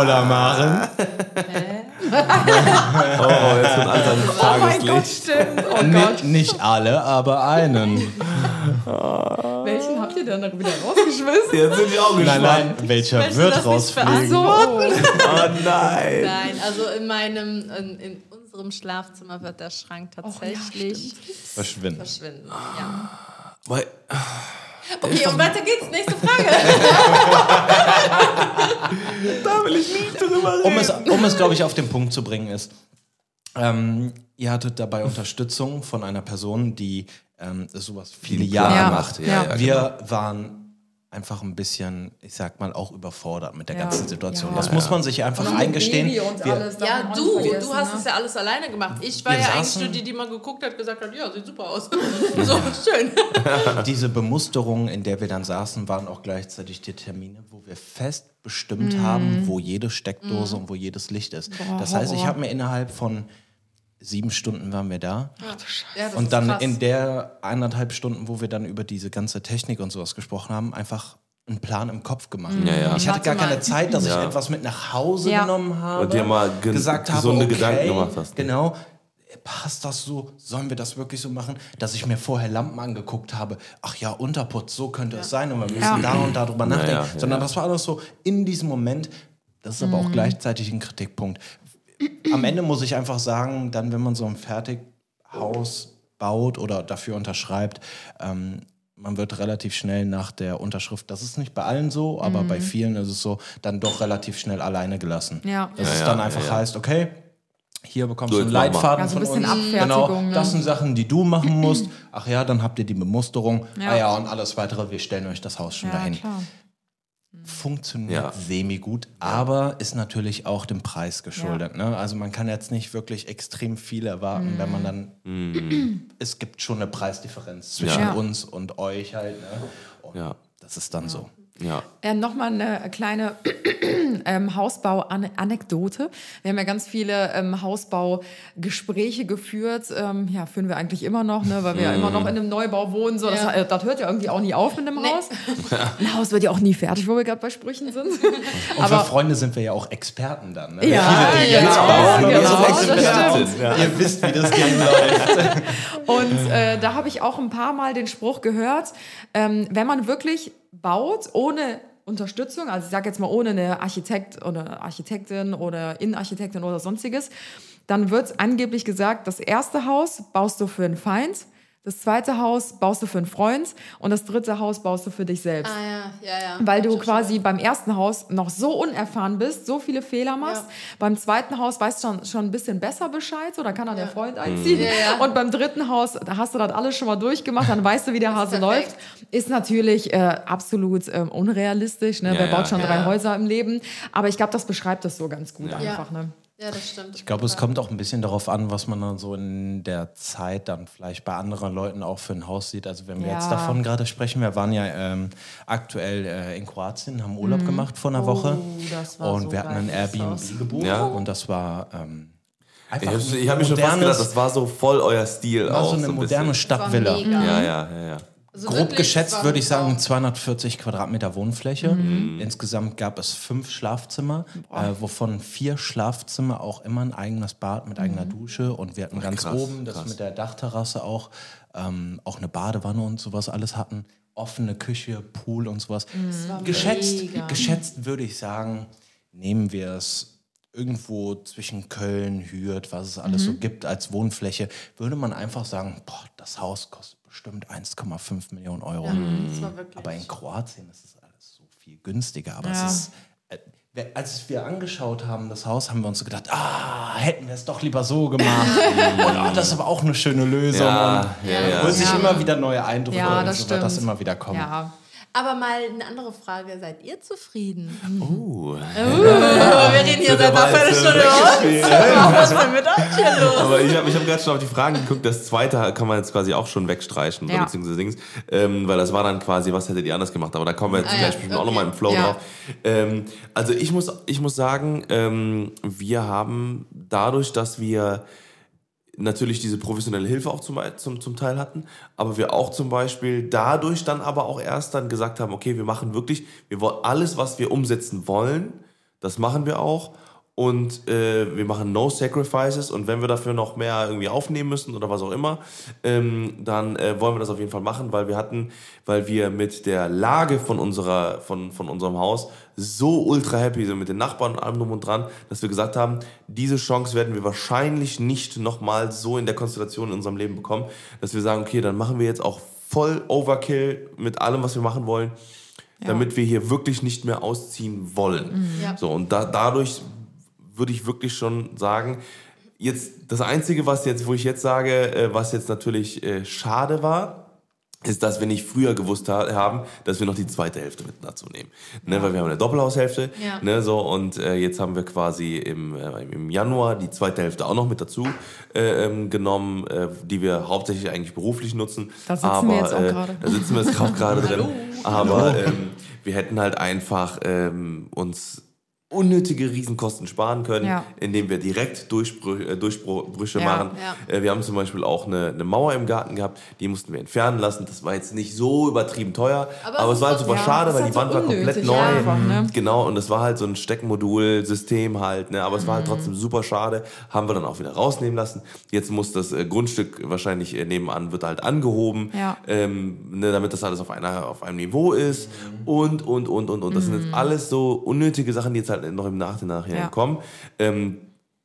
Oder Maren? Hä? Oh, jetzt wird alles ein Tageslicht. Oh mein Gott, stimmt. Oh Gott. Nicht, nicht alle, aber einen. Welchen habt ihr denn noch wieder rausgeschmissen? Jetzt sind wir auch gespannt. Nein, nein, welcher Welche wird rausfliegen? Oh. oh nein. Nein, also in meinem... In, in unserem Schlafzimmer wird der Schrank tatsächlich... Oh, ja, verschwinden. Verschwinden, ja. Weil... Okay, und weiter geht's. Nächste Frage. Da will ich nicht drüber reden. Um es, um es glaube ich, auf den Punkt zu bringen ist, ähm, ihr hattet dabei Unterstützung von einer Person, die ähm, sowas viele Jahre ja. macht. Ja, ja. Wir waren einfach ein bisschen, ich sag mal, auch überfordert mit der ja. ganzen Situation. Ja. Das muss man sich einfach und eingestehen. Und wir, alles ja, du, du hast es ja alles alleine gemacht. Ich war wir ja eigentlich nur die, die man geguckt hat, gesagt hat, ja, sieht super aus. So, schön. Diese Bemusterung, in der wir dann saßen, waren auch gleichzeitig die Termine, wo wir fest bestimmt mhm. haben, wo jede Steckdose mhm. und wo jedes Licht ist. Boah, das heißt, ich habe mir innerhalb von Sieben Stunden waren wir da. Ach, du Scheiße. Ja, und dann krass. In der eineinhalb Stunden, wo wir dann über diese ganze Technik und sowas gesprochen haben, einfach einen Plan im Kopf gemacht. Ja, ja. Ich hatte gar keine Zeit, dass ja. ich etwas mit nach Hause ja. genommen habe. Und dir mal ge- gesagt gesunde habe, okay, Gedanken gemacht hast. Genau. Passt das so? Sollen wir das wirklich so machen? Dass ich mir vorher Lampen angeguckt habe. Ach ja, Unterputz, so könnte ja. es sein. Und wir müssen ja. da und da drüber nachdenken. Ja, ja, ja, Sondern ja. das war alles so in diesem Moment. Das ist aber mhm. auch gleichzeitig ein Kritikpunkt. Am Ende muss ich einfach sagen, dann, wenn man so ein Fertighaus baut oder dafür unterschreibt, ähm, man wird relativ schnell nach der Unterschrift, das ist nicht bei allen so, aber mhm. bei vielen ist es so, dann doch relativ schnell alleine gelassen. Ja. Dass ja, es dann ja, einfach ja. heißt, okay, hier bekommst du einen Leitfaden also von uns. Genau, das sind Sachen, die du machen musst. Ach ja, dann habt ihr die Bemusterung. Ja. Ah ja, und alles Weitere, wir stellen euch das Haus schon ja, dahin. Klar. Funktioniert ja. semi-gut, aber ist natürlich auch dem Preis geschuldet. Ja. Ne? Also man kann jetzt nicht wirklich extrem viel erwarten, mm. wenn man dann... Mm. Es gibt schon eine Preisdifferenz zwischen ja. uns und euch halt. Ne? Und ja. das ist dann ja. so. Ja. Äh, Nochmal eine kleine ähm, Hausbau-Anekdote. Wir haben ja ganz viele ähm, Hausbaugespräche geführt. Ähm, ja, führen wir eigentlich immer noch, ne? weil wir ja immer noch in einem Neubau wohnen. So. Das, ja. äh, das hört ja irgendwie auch nie auf mit einem nee. Haus. Ein Haus wird ja auch nie fertig, wo wir gerade bei Sprüchen sind. Und aber, für Freunde sind wir ja auch Experten dann. Ne? Ja, viele, die ja, jetzt ja, bauen, genau, das stimmt. Ja. Ihr wisst, wie das Game läuft. Und äh, da habe ich auch ein paar Mal den Spruch gehört, ähm, wenn man wirklich baut, ohne Unterstützung, also ich sage jetzt mal ohne eine Architekt oder Architektin oder Innenarchitektin oder sonstiges, dann wird angeblich gesagt, das erste Haus baust du für einen Feind, das zweite Haus baust du für einen Freund und das dritte Haus baust du für dich selbst. Ah, ja. Ja, ja. Weil du quasi schon. beim ersten Haus noch so unerfahren bist, so viele Fehler machst. Ja. Beim zweiten Haus weißt du schon, schon ein bisschen besser Bescheid, so, da kann dann ja. der Freund einziehen. Ja, ja. Und beim dritten Haus, da hast du das alles schon mal durchgemacht, dann weißt du, wie der Hase perfekt. läuft. Ist natürlich äh, absolut äh, unrealistisch, ne? ja, wer ja. baut schon ja. drei Häuser im Leben. Aber ich glaube, das beschreibt das so ganz gut ja. einfach, ne? Ja, das stimmt. Ich glaube, es kommt auch ein bisschen darauf an, was man dann so in der Zeit dann vielleicht bei anderen Leuten auch für ein Haus sieht. Also wenn wir ja. jetzt davon gerade sprechen, wir waren ja ähm, aktuell äh, in Kroatien, haben Urlaub mhm. gemacht vor einer Woche. Oh, das war und so wir hatten ein Airbnb gebucht ja. und das war ähm, Einfach ich habe hab mich schon fast gedacht, das war so voll euer Stil. War auch, so eine so ein moderne bisschen. Stadtvilla. Ja, ja, ja, ja. Also grob geschätzt würde ich sagen zweihundertvierzig Quadratmeter Wohnfläche. Mhm. Insgesamt gab es fünf Schlafzimmer, äh, wovon vier Schlafzimmer auch immer ein eigenes Bad mit eigener mhm. Dusche. Und wir hatten Ach, ganz krass, oben das krass. mit der Dachterrasse auch, ähm, auch eine Badewanne und sowas alles hatten. Offene Küche, Pool und sowas. Mhm. Geschätzt, geschätzt würde ich sagen, nehmen wir es irgendwo zwischen Köln, Hürth, was es alles mhm. so gibt als Wohnfläche, würde man einfach sagen, boah, das Haus kostet bestimmt eins Komma fünf Millionen Euro. Ja, das war wirklich. Aber in Kroatien ist es alles so viel günstiger. Aber ja. es ist, als wir angeschaut haben, das Haus, haben wir uns so gedacht, ah, hätten wir es doch lieber so gemacht. Und oh, das ist aber auch eine schöne Lösung. Ja, und ja, ja. holt sich ja. immer wieder neue Eindrücke ja, und so wird das immer wieder kommen. Ja. Aber mal eine andere Frage, seid ihr zufrieden? Oh. Uh, wir reden hier seit einer Viertelstunde los. Was war mit euch hier los? Aber ich habe ich hab gerade schon auf die Fragen geguckt. Das zweite kann man jetzt quasi auch schon wegstreichen, ja. beziehungsweise Dings. Ähm, weil das war dann quasi, was hättet ihr anders gemacht? Aber da kommen wir jetzt ah, gleich ja. bestimmt okay. auch nochmal im Flow ja. drauf. Ähm, also ich muss, ich muss sagen, ähm, wir haben dadurch, dass wir natürlich diese professionelle Hilfe auch zum, zum, zum Teil hatten, aber wir auch zum Beispiel dadurch dann aber auch erst dann gesagt haben, okay, wir machen wirklich, wir wollen alles, was wir umsetzen wollen, das machen wir auch und äh, wir machen no sacrifices und wenn wir dafür noch mehr irgendwie aufnehmen müssen oder was auch immer, ähm, dann äh, wollen wir das auf jeden Fall machen, weil wir hatten, weil wir mit der Lage von unserer, von, von unserem Haus so ultra happy sind mit den Nachbarn und allem drum und dran, dass wir gesagt haben, diese Chance werden wir wahrscheinlich nicht nochmal so in der Konstellation in unserem Leben bekommen, dass wir sagen, okay, dann machen wir jetzt auch voll Overkill mit allem, was wir machen wollen, ja. damit wir hier wirklich nicht mehr ausziehen wollen. Mhm. Ja. So, und da, dadurch würde ich wirklich schon sagen, jetzt das Einzige, was jetzt, wo ich jetzt sage, was jetzt natürlich äh, schade war, ist, dass wir nicht früher gewusst ha- haben, dass wir noch die zweite Hälfte mit dazu nehmen. Ne, ja. Weil wir haben eine Doppelhaushälfte. Ja. Ne, so, und äh, jetzt haben wir quasi im, äh, im Januar die zweite Hälfte auch noch mit dazu äh, ähm, genommen, äh, die wir hauptsächlich eigentlich beruflich nutzen. Da sitzen Aber, wir jetzt auch äh, gerade. Da sitzen wir jetzt auch gerade drin. Aber ähm, wir hätten halt einfach ähm, uns unnötige Riesenkosten sparen können, ja. indem wir direkt Durchbrü- äh, Durchbrüche ja, machen. Ja. Äh, wir haben zum Beispiel auch eine, eine Mauer im Garten gehabt, die mussten wir entfernen lassen. Das war jetzt nicht so übertrieben teuer, aber, aber es war halt super ja, schade, weil halt die Wand so war komplett neu. Ja, einfach, ne? Genau, und es war halt so ein Steckmodul-System halt, ne? Aber es war halt trotzdem super schade. Haben wir dann auch wieder rausnehmen lassen. Jetzt muss das äh, Grundstück wahrscheinlich äh, nebenan, wird halt angehoben, ja. ähm, ne, damit das alles auf, einer, auf einem Niveau ist und, und, und, und, und. Das mhm. sind jetzt alles so unnötige Sachen, die jetzt halt noch im Nachhinein ja. kommen. Ähm,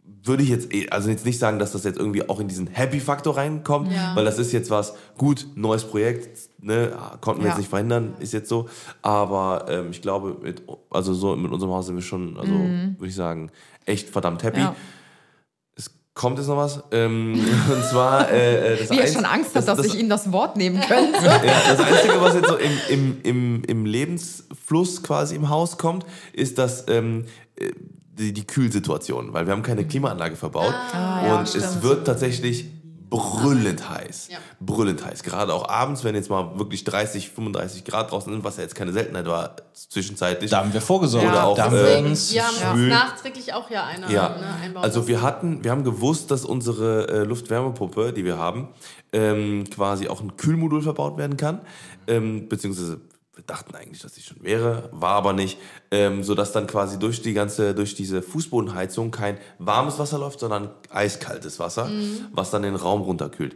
würde ich jetzt, also jetzt nicht sagen, dass das jetzt irgendwie auch in diesen Happy-Faktor reinkommt, ja. weil das ist jetzt was, gut, neues Projekt, ne, konnten wir ja. jetzt nicht verhindern, ist jetzt so, aber ähm, ich glaube, mit, also so mit unserem Haus sind wir schon, also mhm. würde ich sagen, echt verdammt happy. Ja. Kommt jetzt noch was? Ähm, und zwar äh, das Wie ich schon Angst habe, dass das, ich Ihnen das Wort nehmen könnte. Ja, das Einzige, was jetzt so im, im, im, im Lebensfluss quasi im Haus kommt, ist, dass ähm, die, die Kühlsituation, weil wir haben keine Klimaanlage verbaut ah, und ja, stimmt. es wird tatsächlich brüllend heiß. Ja. Brüllend heiß. Gerade auch abends, wenn jetzt mal wirklich dreißig, fünfunddreißig Grad draußen sind, was ja jetzt keine Seltenheit war, zwischenzeitlich. Da haben wir vorgesorgt. Ja, oder auch deswegen, äh, wir haben nachträglich auch hier eine, ja. ne, einbauen. Also wir hatten, wir haben gewusst, dass unsere äh, Luftwärmepumpe, die wir haben, ähm, quasi auch ein Kühlmodul verbaut werden kann. Ähm, beziehungsweise wir dachten eigentlich, dass die schon wäre, war aber nicht, ähm, sodass dann quasi durch die ganze, durch diese Fußbodenheizung kein warmes Wasser läuft, sondern eiskaltes Wasser, mhm. was dann den Raum runterkühlt.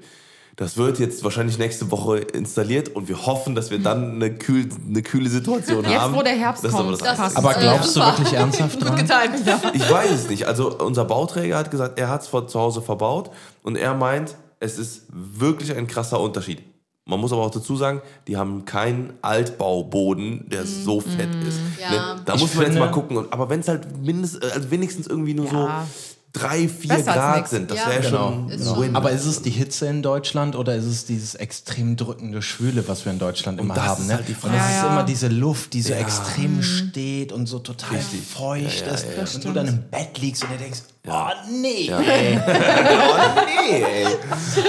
Das wird jetzt wahrscheinlich nächste Woche installiert und wir hoffen, dass wir dann eine, kühl, eine kühle Situation jetzt, haben. Jetzt, wo der Herbst das kommt. Das das passt. Aber glaubst ja. du wirklich ernsthaft dran? Gut geteilt, ja. Ich weiß es nicht. Also unser Bauträger hat gesagt, er hat es zu Hause verbaut und er meint, es ist wirklich ein krasser Unterschied. Man muss aber auch dazu sagen, die haben keinen Altbauboden, der mm, so fett mm, ist. Ja. Ne? Da ich muss man finde, jetzt mal gucken. Aber wenn es halt mindest, also wenigstens irgendwie nur ja. so drei, vier Besser Grad sind, das ja. wäre genau. schon ist ein Win. Schon. Aber ist es die Hitze in Deutschland oder ist es dieses extrem drückende Schwüle, was wir in Deutschland und immer das haben? Ist ne? halt die Frage. Und es ja, ja. ist immer diese Luft, die so ja. extrem steht und so total Richtig. feucht ja, ja, ist. Ja, ja, und stimmt. du dann im Bett liegst und dir denkst, oh nee, ja. ey. oh nee, ey.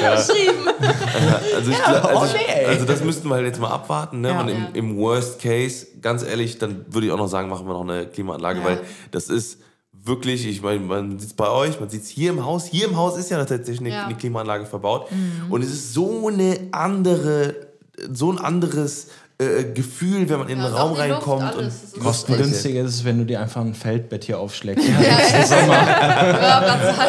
Ja. Also, ich, also, also das müssten wir halt jetzt mal abwarten. Ne? Ja, und im, ja. im Worst Case, ganz ehrlich, dann würde ich auch noch sagen, machen wir noch eine Klimaanlage, ja. weil das ist wirklich, ich meine, man sieht es bei euch, man sieht es hier im Haus. Hier im Haus ist ja tatsächlich eine, ja. eine Klimaanlage verbaut. Mhm. Und es ist so eine andere, so ein anderes äh, Gefühl, wenn man in den ja, Raum reinkommt. Kostengünstiger ist es, wenn du dir einfach ein Feldbett hier aufschlägst. Ja, ja, im Sommer. Ja,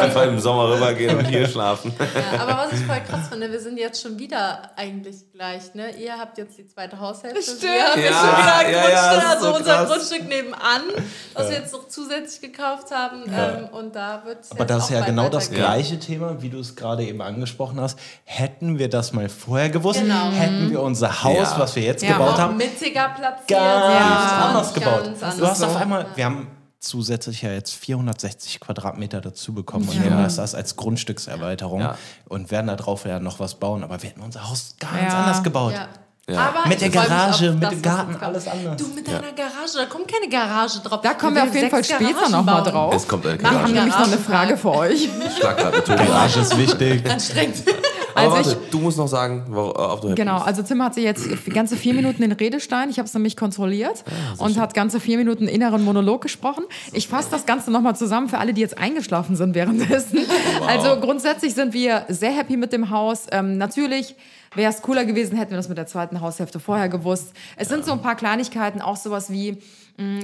einfach im Sommer rübergehen und hier schlafen. Ja, aber was ich voll krass finde, wir sind jetzt schon wieder eigentlich gleich, ne? Ihr habt jetzt die zweite Haushälfte. Stimmt. Wir haben ja, schon wieder ein ja, Grundstück, ja, also so unser krass. Grundstück nebenan, was ja. wir jetzt noch zusätzlich gekauft haben. Ja. Ähm, und da wird es aber das ist ja genau das gleiche Thema, wie du es gerade eben angesprochen hast. Hätten wir das mal vorher gewusst, genau. hätten wir unser Haus, ja. was wir jetzt ja. gebaut haben, mittiger platziert. Ganz ja. anders gebaut. Ganz anders du hast so. auf einmal, wir haben zusätzlich ja jetzt vierhundertsechzig Quadratmeter dazu bekommen ja. und nehmen das als Grundstückserweiterung ja. und werden da drauf ja noch was bauen. Aber wir hätten unser Haus ganz ja. anders gebaut. Ja. Ja. Aber mit der Garage, mit dem Garten, alles anders. Du, mit deiner Garage, da kommt keine Garage drauf. Da kommen wir auf jeden Fall später nochmal drauf. Es kommt eine Garage. Wir haben nämlich noch eine Frage für euch. Garage ist wichtig. Anstrengend. Also Aber warte, ich, du musst noch sagen, ob du Genau, also Tim hat sich jetzt ganze vier Minuten den Redestein, ich habe es nämlich kontrolliert ja, und schön. hat ganze vier Minuten inneren Monolog gesprochen. Ich fasse das Ganze nochmal zusammen für alle, die jetzt eingeschlafen sind währenddessen. Wow. Also grundsätzlich sind wir sehr happy mit dem Haus. Ähm, natürlich wäre es cooler gewesen, hätten wir das mit der zweiten Haushälfte vorher gewusst. Es ja. sind so ein paar Kleinigkeiten, auch sowas wie...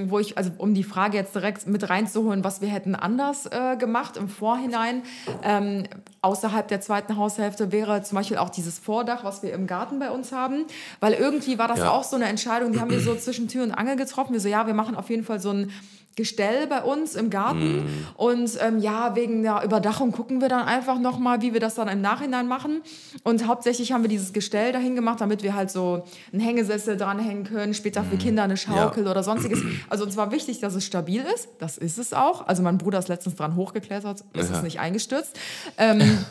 wo ich, also um die Frage jetzt direkt mit reinzuholen, was wir hätten anders äh, gemacht im Vorhinein, ähm, außerhalb der zweiten Haushälfte wäre zum Beispiel auch dieses Vordach, was wir im Garten bei uns haben, weil irgendwie war das ja. auch so eine Entscheidung, die haben wir so zwischen Tür und Angel getroffen, wir so, ja, wir machen auf jeden Fall so ein Gestell bei uns im Garten mm. und ähm, ja, wegen der Überdachung gucken wir dann einfach nochmal, wie wir das dann im Nachhinein machen und hauptsächlich haben wir dieses Gestell dahin gemacht, damit wir halt so einen Hängesessel dranhängen können, später für Kinder eine Schaukel ja. oder sonstiges, also uns war wichtig, dass es stabil ist, das ist es auch, also mein Bruder ist letztens dran hochgeklettert, ist ja. es nicht eingestürzt, ähm,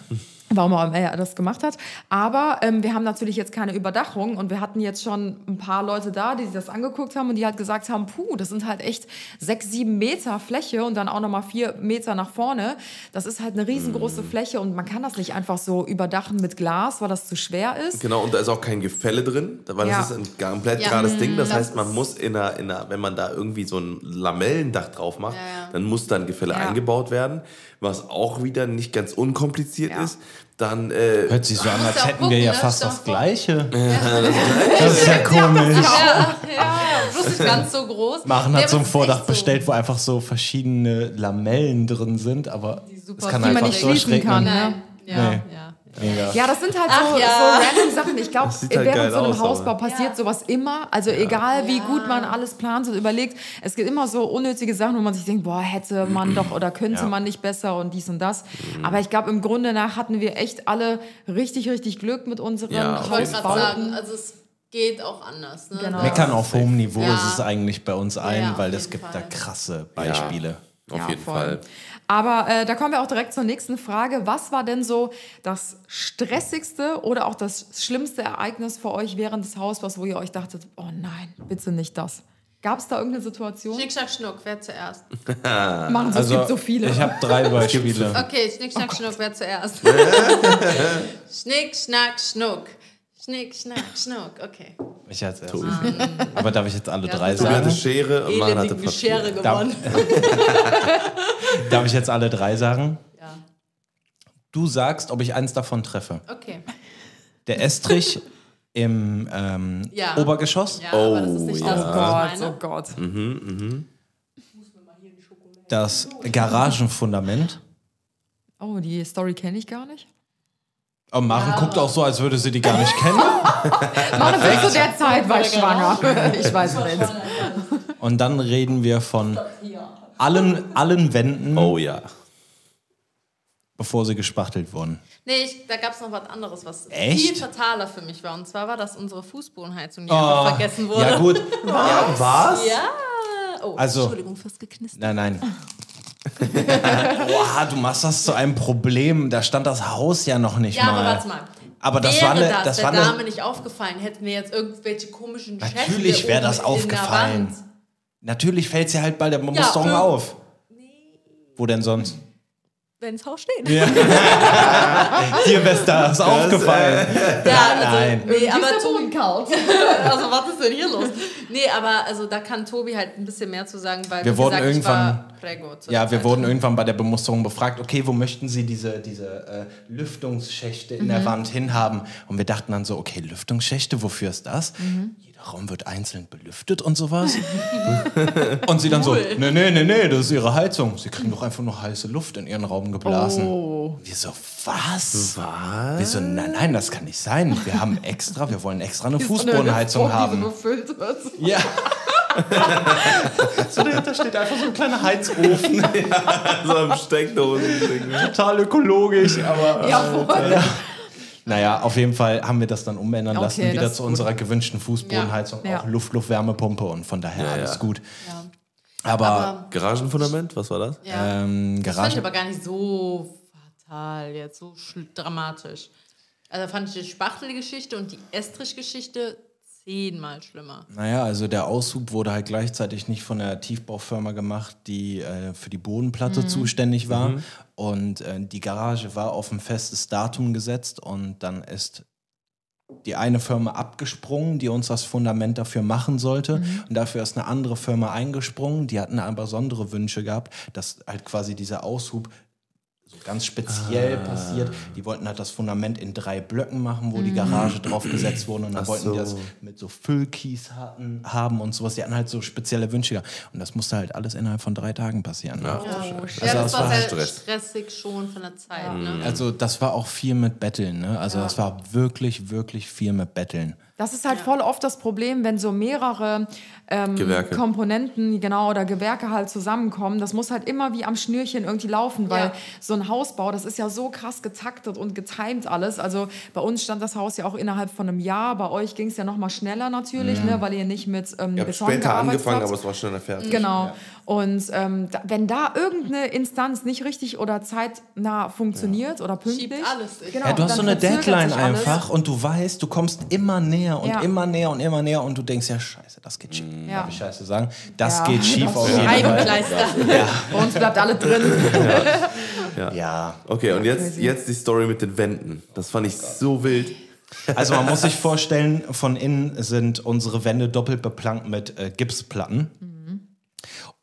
warum auch immer er das gemacht hat. Aber ähm, wir haben natürlich jetzt keine Überdachung und wir hatten jetzt schon ein paar Leute da, die sich das angeguckt haben und die halt gesagt haben, puh, das sind halt echt sechs, sieben Meter Fläche und dann auch nochmal vier Meter nach vorne. Das ist halt eine riesengroße mm. Fläche und man kann das nicht einfach so überdachen mit Glas, weil das zu schwer ist. Genau, und da ist auch kein Gefälle drin, weil ja. das ist ein komplett ja, gerades Ding. Das, das heißt, man muss, in einer, in einer, wenn man da irgendwie so ein Lamellendach drauf macht, ja, ja. dann muss da ein Gefälle ja. eingebaut werden, was auch wieder nicht ganz unkompliziert ja. ist. Dann, äh, hört sich so an, als hätten gucken, wir ja fast das Gleiche. Ja, das, das ist ja komisch. Ja, ja, das ist ganz so groß. Maren hat nee, so ein Vordach so bestellt, wo einfach so verschiedene Lamellen drin sind, aber es kann einfach durchschrecken. Kann, ne? Ja, nee. ja. Ja. ja, das sind halt so, ja. so random Sachen. Ich glaube, halt während so einem aus, Hausbau aber. passiert ja. sowas immer. Also ja. egal, wie ja. gut man alles plant und überlegt, es gibt immer so unnötige Sachen, wo man sich denkt, boah, hätte man doch oder könnte ja. man nicht besser und dies und das. Mhm. Aber ich glaube, im Grunde nach hatten wir echt alle richtig, richtig Glück mit unseren ja, Hausbauten. Ich wollte gerade sagen, also es geht auch anders. Ne? Genau. Meckern auf hohem Niveau ja. ist es eigentlich bei uns allen, ja, weil es gibt Fall. da krasse Beispiele. Ja. Auf ja, jeden voll. Fall. Aber äh, da kommen wir auch direkt zur nächsten Frage. Was war denn so das stressigste oder auch das schlimmste Ereignis für euch während des Hausbaus, wo ihr euch dachtet, oh nein, bitte nicht das? Gab es da irgendeine Situation? Schnick, Schnack, Schnuck, wer zuerst? Machen Sie, also, es gibt so viele. Ich habe drei Beispiele. Okay, Schnick, Schnack, oh Schnuck, wer zuerst? Schnick, Schnack, Schnuck. Schnick, Schnack, Schnuck, okay. Ich hatte es erst. Aber darf ich jetzt alle ja, drei sagen? Du hattest Schere und Maren hatte Papier. Schere gewonnen. Darf, darf ich jetzt alle drei sagen? Ja. Du sagst, ob ich eins davon treffe. Okay. Der Estrich im ähm, ja. Obergeschoss. Ja, oh, aber das ist nicht ja. das, oh Gott, oh Gott. Mhm, mhm. Das Garagenfundament. Oh, die Story kenne ich gar nicht. Oh, Maren ja. guckt auch so, als würde sie die gar nicht kennen. Maren, bist du derzeit war ich schwanger? Ich weiß nicht. Und dann reden wir von allen, allen Wänden. Oh ja. Bevor sie gespachtelt wurden. Nee, ich, da gab es noch was anderes, was Echt? viel fataler für mich war. Und zwar war das unsere Fußbodenheizung, die oh, einfach vergessen wurde. Ja gut. Was? was? Ja. Oh, also, Entschuldigung, fast geknistert. Nein, nein. Boah, du machst das zu einem Problem. Da stand das Haus ja noch nicht ja, mal. Ja, aber warte mal. Aber das wäre war eine, das, das der war eine... Dame nicht aufgefallen, hätten wir jetzt irgendwelche komischen Schätze. Natürlich wäre das aufgefallen. Natürlich fällt es ja halt bei der Mustung ja, auf. Nee. Wo denn sonst? wenn das Haus steht. Ja. Dir wäre das aufgefallen. Äh, ja, also, nein. Nee, aber Tobi, also was ist denn hier los? Nee, aber also da kann Tobi halt ein bisschen mehr zu sagen, weil wir wurden gesagt, irgendwann Prego zu ja, wir Zeit. wurden irgendwann bei der Bemusterung befragt, okay, wo möchten Sie diese, diese äh, Lüftungsschächte in mhm. der Wand hinhaben? Und wir dachten dann so, okay, Lüftungsschächte, wofür ist das? Mhm. Raum wird einzeln belüftet und sowas. Und sie dann cool. so, nee, nee, nee, nee, das ist ihre Heizung. Sie kriegen doch einfach nur heiße Luft in ihren Raum geblasen. Oh. Wir so, was? Was? Wir so, nein, nein, das kann nicht sein. Wir haben extra, wir wollen extra eine Fußbodenheizung haben. Ja. So, dahinter steht einfach so ein kleiner Heizofen. Ja, so am Steckdosen-Ding. Total ökologisch, aber... Ja, voll. Ja. Naja, auf jeden Fall haben wir das dann umändern okay, lassen, wieder zu unserer gewünschten Fußbodenheizung, ja, ja. auch Luft-Luft-Wärmepumpe und von daher ja, alles ja. gut. Ja. Aber, aber Garagenfundament, was war das? Ja. Ähm, das fand ich aber gar nicht so fatal, jetzt so schl- dramatisch. Also fand ich die Spachtelgeschichte und die Estrich-Geschichte zehnmal schlimmer. Naja, also der Aushub wurde halt gleichzeitig nicht von der Tiefbaufirma gemacht, die äh, für die Bodenplatte mhm. zuständig war. Mhm. Und äh, die Garage war auf ein festes Datum gesetzt und dann ist die eine Firma abgesprungen, die uns das Fundament dafür machen sollte. Mhm. Und dafür ist eine andere Firma eingesprungen, die hatten aber besondere Wünsche gehabt, dass halt quasi dieser Aushub so ganz speziell ah. passiert. Die wollten halt das Fundament in drei Blöcken machen, wo mhm. die Garage drauf gesetzt wurde. Und dann Ach wollten so. die das mit so Füllkies hatten, haben und sowas. Die hatten halt so spezielle Wünsche. Und das musste halt alles innerhalb von drei Tagen passieren. Ja, ja. Also, ja das, das war sehr halt stressig schon von der Zeit. Ja. Ne? Also das war auch viel mit Betteln. Ne? Also ja. das war wirklich, wirklich viel mit Betteln. Das ist halt ja. voll oft das Problem, wenn so mehrere ähm, Komponenten genau oder Gewerke halt zusammenkommen. Das muss halt immer wie am Schnürchen irgendwie laufen, weil ja. so ein Hausbau, das ist ja so krass getaktet und getimed alles. Also bei uns stand das Haus ja auch innerhalb von einem Jahr. Bei euch ging es ja noch mal schneller natürlich, mhm. ne, weil ihr nicht mit ähm, ihr Beton gearbeitet habt. Später angefangen, aber es war schneller fertig. Genau. Ja. Und ähm, da, wenn da irgendeine Instanz nicht richtig oder zeitnah funktioniert ja. oder pünktlich... Schiebt alles. Genau, ja, du hast so eine Deadline einfach und du weißt, du kommst immer näher und ja. immer näher und immer näher und du denkst, ja scheiße, das geht schief. Ja. Darf ich scheiße sagen? Das ja. geht schief das auf jeden Fall. Ja. Bei uns bleibt alle drin. Ja. Ja. ja. Okay, und jetzt, jetzt die Story mit den Wänden. Das fand ich so wild. Also man muss sich vorstellen, von innen sind unsere Wände doppelt beplankt mit äh, Gipsplatten. Mhm.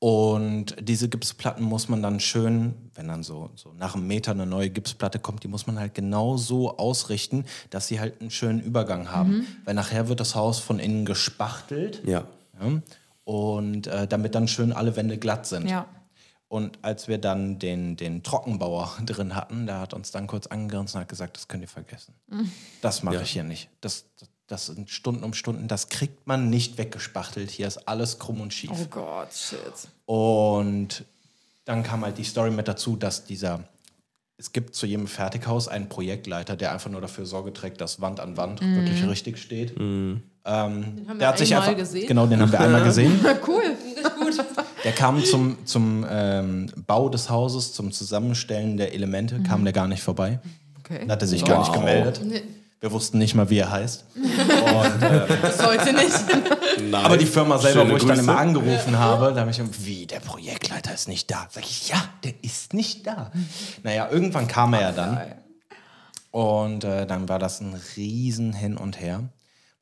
Und diese Gipsplatten muss man dann schön, wenn dann so, so nach einem Meter eine neue Gipsplatte kommt, die muss man halt genau so ausrichten, dass sie halt einen schönen Übergang haben. Mhm. Weil nachher wird das Haus von innen gespachtelt. Ja. ja und äh, damit dann schön alle Wände glatt sind. Ja. Und als wir dann den, den Trockenbauer drin hatten, der hat uns dann kurz angegrinst und hat gesagt, das könnt ihr vergessen. Mhm. Das mache ja. ich hier nicht. Das, das Das sind Stunden um Stunden, das kriegt man nicht weggespachtelt. Hier ist alles krumm und schief. Oh Gott, shit. Und dann kam halt die Story mit dazu, dass dieser, es gibt zu jedem Fertighaus einen Projektleiter, der einfach nur dafür Sorge trägt, dass Wand an Wand mm. wirklich richtig steht. Mm. Ähm, den haben wir der hat einmal sich einfach, gesehen. Genau, den haben wir einmal gesehen. Cool, gut. Der kam zum, zum ähm, Bau des Hauses, zum Zusammenstellen der Elemente, mm. kam der gar nicht vorbei. Okay. Hat er sich wow. gar nicht gemeldet. Nee. Wir wussten nicht mal, wie er heißt. Und, äh, das sollte nicht. Nein. Aber die Firma selber, Schöne wo ich Grüße. Dann immer angerufen habe, da habe ich gedacht, wie, der Projektleiter ist nicht da. Sag ich, ja, der ist nicht da. Naja, irgendwann kam er ja dann. Und äh, dann war das ein riesen Hin und Her,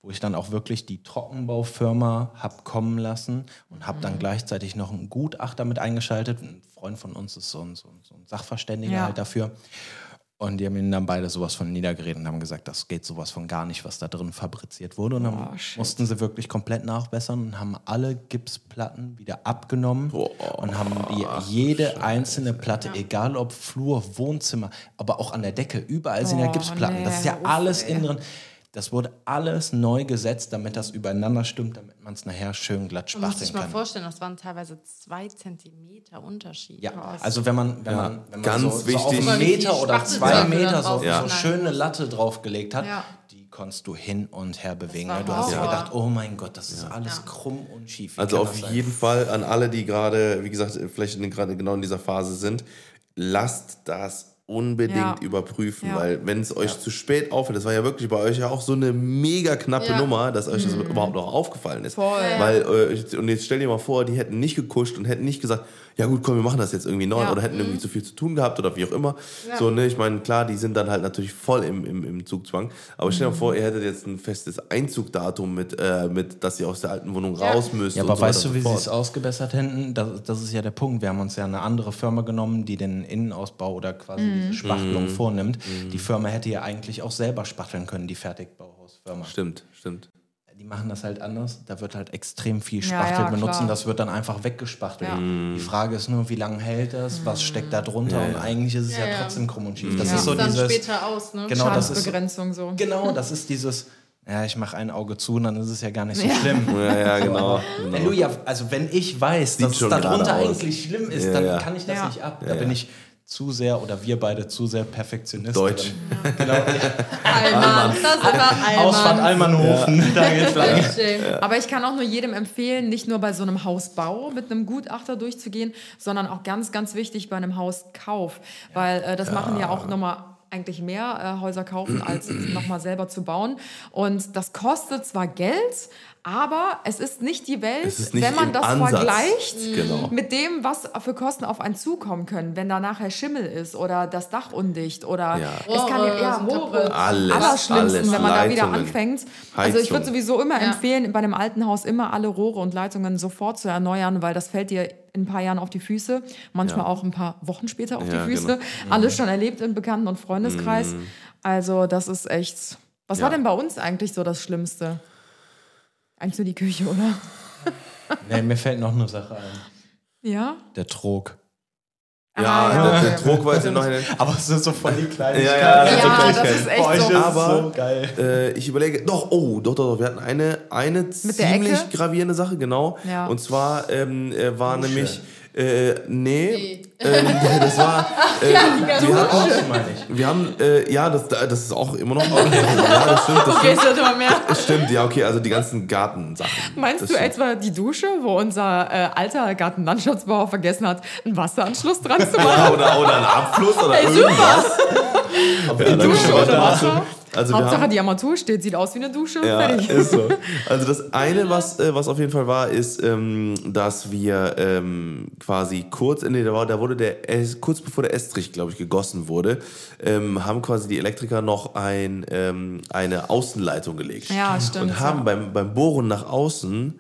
wo ich dann auch wirklich die Trockenbaufirma habe kommen lassen und habe dann mhm. gleichzeitig noch einen Gutachter mit eingeschaltet. Ein Freund von uns ist so ein, so ein, so ein Sachverständiger ja. halt dafür. Und die haben ihnen dann beide sowas von niedergeredet und haben gesagt, das geht sowas von gar nicht, was da drin fabriziert wurde. Und dann oh, mussten sie wirklich komplett nachbessern und haben alle Gipsplatten wieder abgenommen oh, und haben die, jede Scheiße. einzelne Platte, ja. egal ob Flur, Wohnzimmer, aber auch an der Decke, überall sind oh, ja Gipsplatten. Nee, das ist ja uff, alles innen drin. Das wurde alles neu gesetzt, damit das übereinander stimmt, damit man es nachher schön glatt spachteln kann. Muss ich mal kann. vorstellen, das waren teilweise zwei Zentimeter Unterschied. Ja, oh, also wenn man, wenn ja. man, wenn man Ganz so, so auf einen Meter oder zwei Meter so, ja. so eine schöne Latte draufgelegt hat, ja. die konntest du hin und her bewegen. Du hast ja. gedacht, oh mein Gott, das ist ja. alles ja. krumm und schief. Wie also auf jeden Fall an alle, die gerade, wie gesagt, vielleicht gerade genau in dieser Phase sind, lasst das unbedingt ja. überprüfen, ja. weil wenn es euch ja. zu spät auffällt, das war ja wirklich bei euch ja auch so eine mega knappe ja. Nummer, dass euch das mhm. überhaupt noch aufgefallen ist. Voll. Weil, und jetzt stell dir mal vor, die hätten nicht gekuscht und hätten nicht gesagt, ja gut, komm, wir machen das jetzt irgendwie neu, ja, oder hätten mhm. irgendwie zu viel zu tun gehabt oder wie auch immer. Ja. So, ne, ich meine, klar, die sind dann halt natürlich voll im, im, im Zugzwang. Aber stell dir mal vor, ihr hättet jetzt ein festes Einzugdatum mit, äh, mit dass ihr aus der alten Wohnung ja. raus müsst. Ja, aber so weißt du, wie sie es ausgebessert hätten? Das, das ist ja der Punkt. Wir haben uns ja eine andere Firma genommen, die den Innenausbau oder quasi mhm. diese Spachtelung mhm. vornimmt. Mhm. Die Firma hätte ja eigentlich auch selber spachteln können, die Fertigbauhausfirma. Stimmt, stimmt. Die machen das halt anders. Da wird halt extrem viel Spachtel ja, ja, benutzen. Klar. Das wird dann einfach weggespachtelt. Ja. Mm. Die Frage ist nur, wie lange hält das? Was steckt da drunter? Ja, ja. Und eigentlich ist es ja, ja, ja trotzdem krumm und schief. Das ja, ist so dann dieses, später aus, ne? Genau, Schadensbegrenzung so. Genau, das ist dieses, ja, ich mache ein Auge zu und dann ist es ja gar nicht so ja. schlimm. Ja, ja, genau. Halleluja, also wenn ich weiß, sieht dass es darunter eigentlich schlimm ist, ja, dann ja. kann ich das ja. nicht ab. Ja, da ja. bin ich zu sehr, oder wir beide zu sehr Perfektionisten. Deutsch. Ja. Genau. Allmann. Das war Allmann. Ausfahrt Allmannhofen. Ja. Da geht's lang. Ja. Aber ich kann auch nur jedem empfehlen, nicht nur bei so einem Hausbau mit einem Gutachter durchzugehen, sondern auch ganz, ganz wichtig bei einem Hauskauf. Ja. Weil äh, das ja. machen ja auch nochmal eigentlich mehr äh, Häuser kaufen, als nochmal selber zu bauen. Und das kostet zwar Geld, aber es ist nicht die Welt, nicht wenn man das Ansatz. vergleicht genau. mit dem, was für Kosten auf einen zukommen können, wenn da nachher Schimmel ist oder das Dach undicht oder ja. es kann ja, ja Rohre, alles, Allerschlimmsten, alles, wenn man Leitungen, da wieder anfängt. Heizung. Also ich würde sowieso immer ja. empfehlen, bei einem alten Haus immer alle Rohre und Leitungen sofort zu erneuern, weil das fällt dir in ein paar Jahren auf die Füße, manchmal ja. auch ein paar Wochen später auf ja, die Füße. Genau. Mhm. Alles schon erlebt im Bekannten- und Freundeskreis. Mhm. Also das ist echt... Was ja. war denn bei uns eigentlich so das Schlimmste? Eigentlich nur die Küche, oder? Nee, mir fällt noch eine Sache ein. Ja? Der Trog. Ja, ah, ja, der, der Trog war jetzt ja noch eine... Aber es sind so voll die Kleinigkeiten. Ja, ja, ja, ja, das ist echt so. Ist aber so geil. Äh, ich überlege... Doch, oh, doch, doch, doch. Wir hatten eine, eine Mit ziemlich gravierende Sache, genau. Ja. Und zwar ähm, war Dusche. nämlich... Äh, nee, nee. Ähm, das war... Äh, ja, wir, hatten, wir haben... Äh, ja, das, das ist auch immer noch... Ja, das stimmt, das okay, stimmt. Immer mehr. Stimmt, ja, okay, also die ganzen Gartensachen. Meinst das du stimmt. etwa die Dusche, wo unser äh, alter Gartenlandschaftsbauer vergessen hat, einen Wasseranschluss dran zu machen? Ja, oder, oder einen Abfluss oder hey, irgendwas. Super! Ja, die Dusche oder Wasser? Also Hauptsache haben, die Armatur steht, sieht aus wie eine Dusche. Ja, fertig. Ist so. Also das eine, was, äh, was auf jeden Fall war, ist, ähm, dass wir ähm, quasi kurz, nee, da, war, da wurde der, es, kurz bevor der Estrich, glaube ich, gegossen wurde, ähm, haben quasi die Elektriker noch ein, ähm, eine Außenleitung gelegt. Ja, stimmt. Und haben ja. beim, beim Bohren nach außen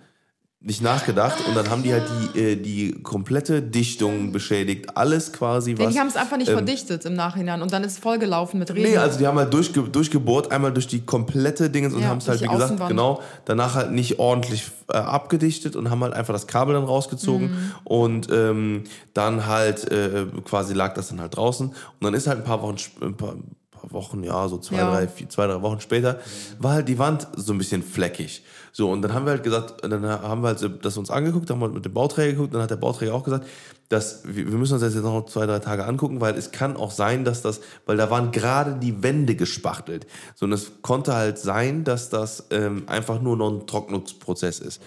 nicht nachgedacht und dann haben die halt die, äh, die komplette Dichtung beschädigt, alles quasi was... Nee, die haben es einfach nicht ähm, verdichtet im Nachhinein und dann ist es vollgelaufen mit Regen. Nee, also die haben halt durchge- durchgebohrt, einmal durch die komplette Dingens und ja, haben es halt, wie gesagt, Außenwand. genau, danach halt nicht ordentlich äh, abgedichtet und haben halt einfach das Kabel dann rausgezogen mhm. und ähm, dann halt äh, quasi lag das dann halt draußen und dann ist halt ein paar Wochen... Ein paar, Wochen, ja, so zwei, ja. drei, vier, zwei, drei Wochen später, war halt die Wand so ein bisschen fleckig. So, und dann haben wir halt gesagt, dann haben wir halt das uns angeguckt, haben wir mit dem Bauträger geguckt, dann hat der Bauträger auch gesagt, dass wir, wir müssen uns das jetzt noch zwei, drei Tage angucken, weil es kann auch sein, dass das, weil da waren gerade die Wände gespachtelt. So, und es konnte halt sein, dass das ähm, einfach nur noch ein Trocknungsprozess ist.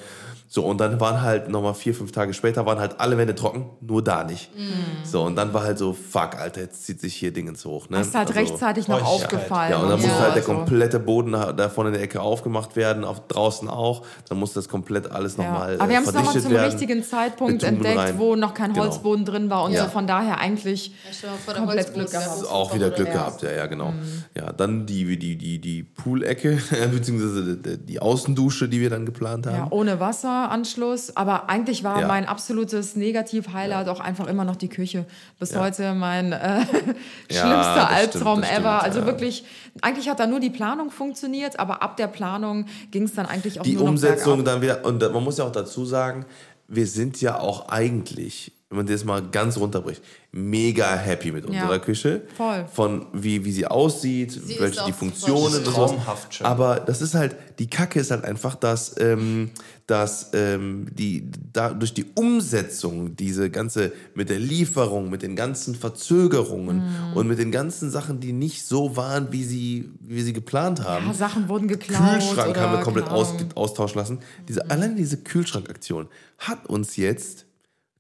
So, und dann waren halt nochmal vier, fünf Tage später, waren halt alle Wände trocken, nur da nicht. Mm. So, und dann war halt so, fuck, Alter, jetzt zieht sich hier Dingens hoch. Ne? Das ist halt also rechtzeitig noch aufgefallen. Ja, und dann ja, musste halt der also. komplette Boden da vorne in der Ecke aufgemacht werden, auch draußen auch. Dann musste das komplett alles ja. nochmal verdichtet werden. Aber wir haben es nochmal zum werden, richtigen Zeitpunkt entdeckt, rein. wo noch kein Holzboden genau. drin war. Und ja. so von daher eigentlich ja, vor der komplett Glück gehabt. Auch wieder Glück gehabt, ja, ja, genau. Mhm. Ja, dann die, die, die, die Pool-Ecke, beziehungsweise die Außendusche, die wir dann geplant haben. Ja, ohne Wasser. Anschluss, aber eigentlich war ja. mein absolutes Negativ-Highlight ja. auch einfach immer noch die Küche. Bis ja. heute mein äh, ja, schlimmster Albtraum stimmt, ever. Stimmt, also ja. wirklich, eigentlich hat da nur die Planung funktioniert, aber ab der Planung ging es dann eigentlich auch die nur noch Umsetzung bergab. Dann wieder, und man muss ja auch dazu sagen, wir sind ja auch eigentlich, wenn man das mal ganz runterbricht, mega happy mit unserer ja. Küche. Voll. Von wie, wie sie aussieht, sie welche die Funktionen. Traumhaft schön. Aber das ist halt, die Kacke ist halt einfach, dass, ähm, dass ähm, die, da, durch die Umsetzung, diese ganze, mit der Lieferung, mit den ganzen Verzögerungen mhm. und mit den ganzen Sachen, die nicht so waren, wie sie, wie sie geplant haben. Ja, Sachen wurden geklaut. Kühlschrank haben wir komplett aus, austauschen lassen. Diese, mhm. Allein diese Kühlschrankaktion hat uns jetzt,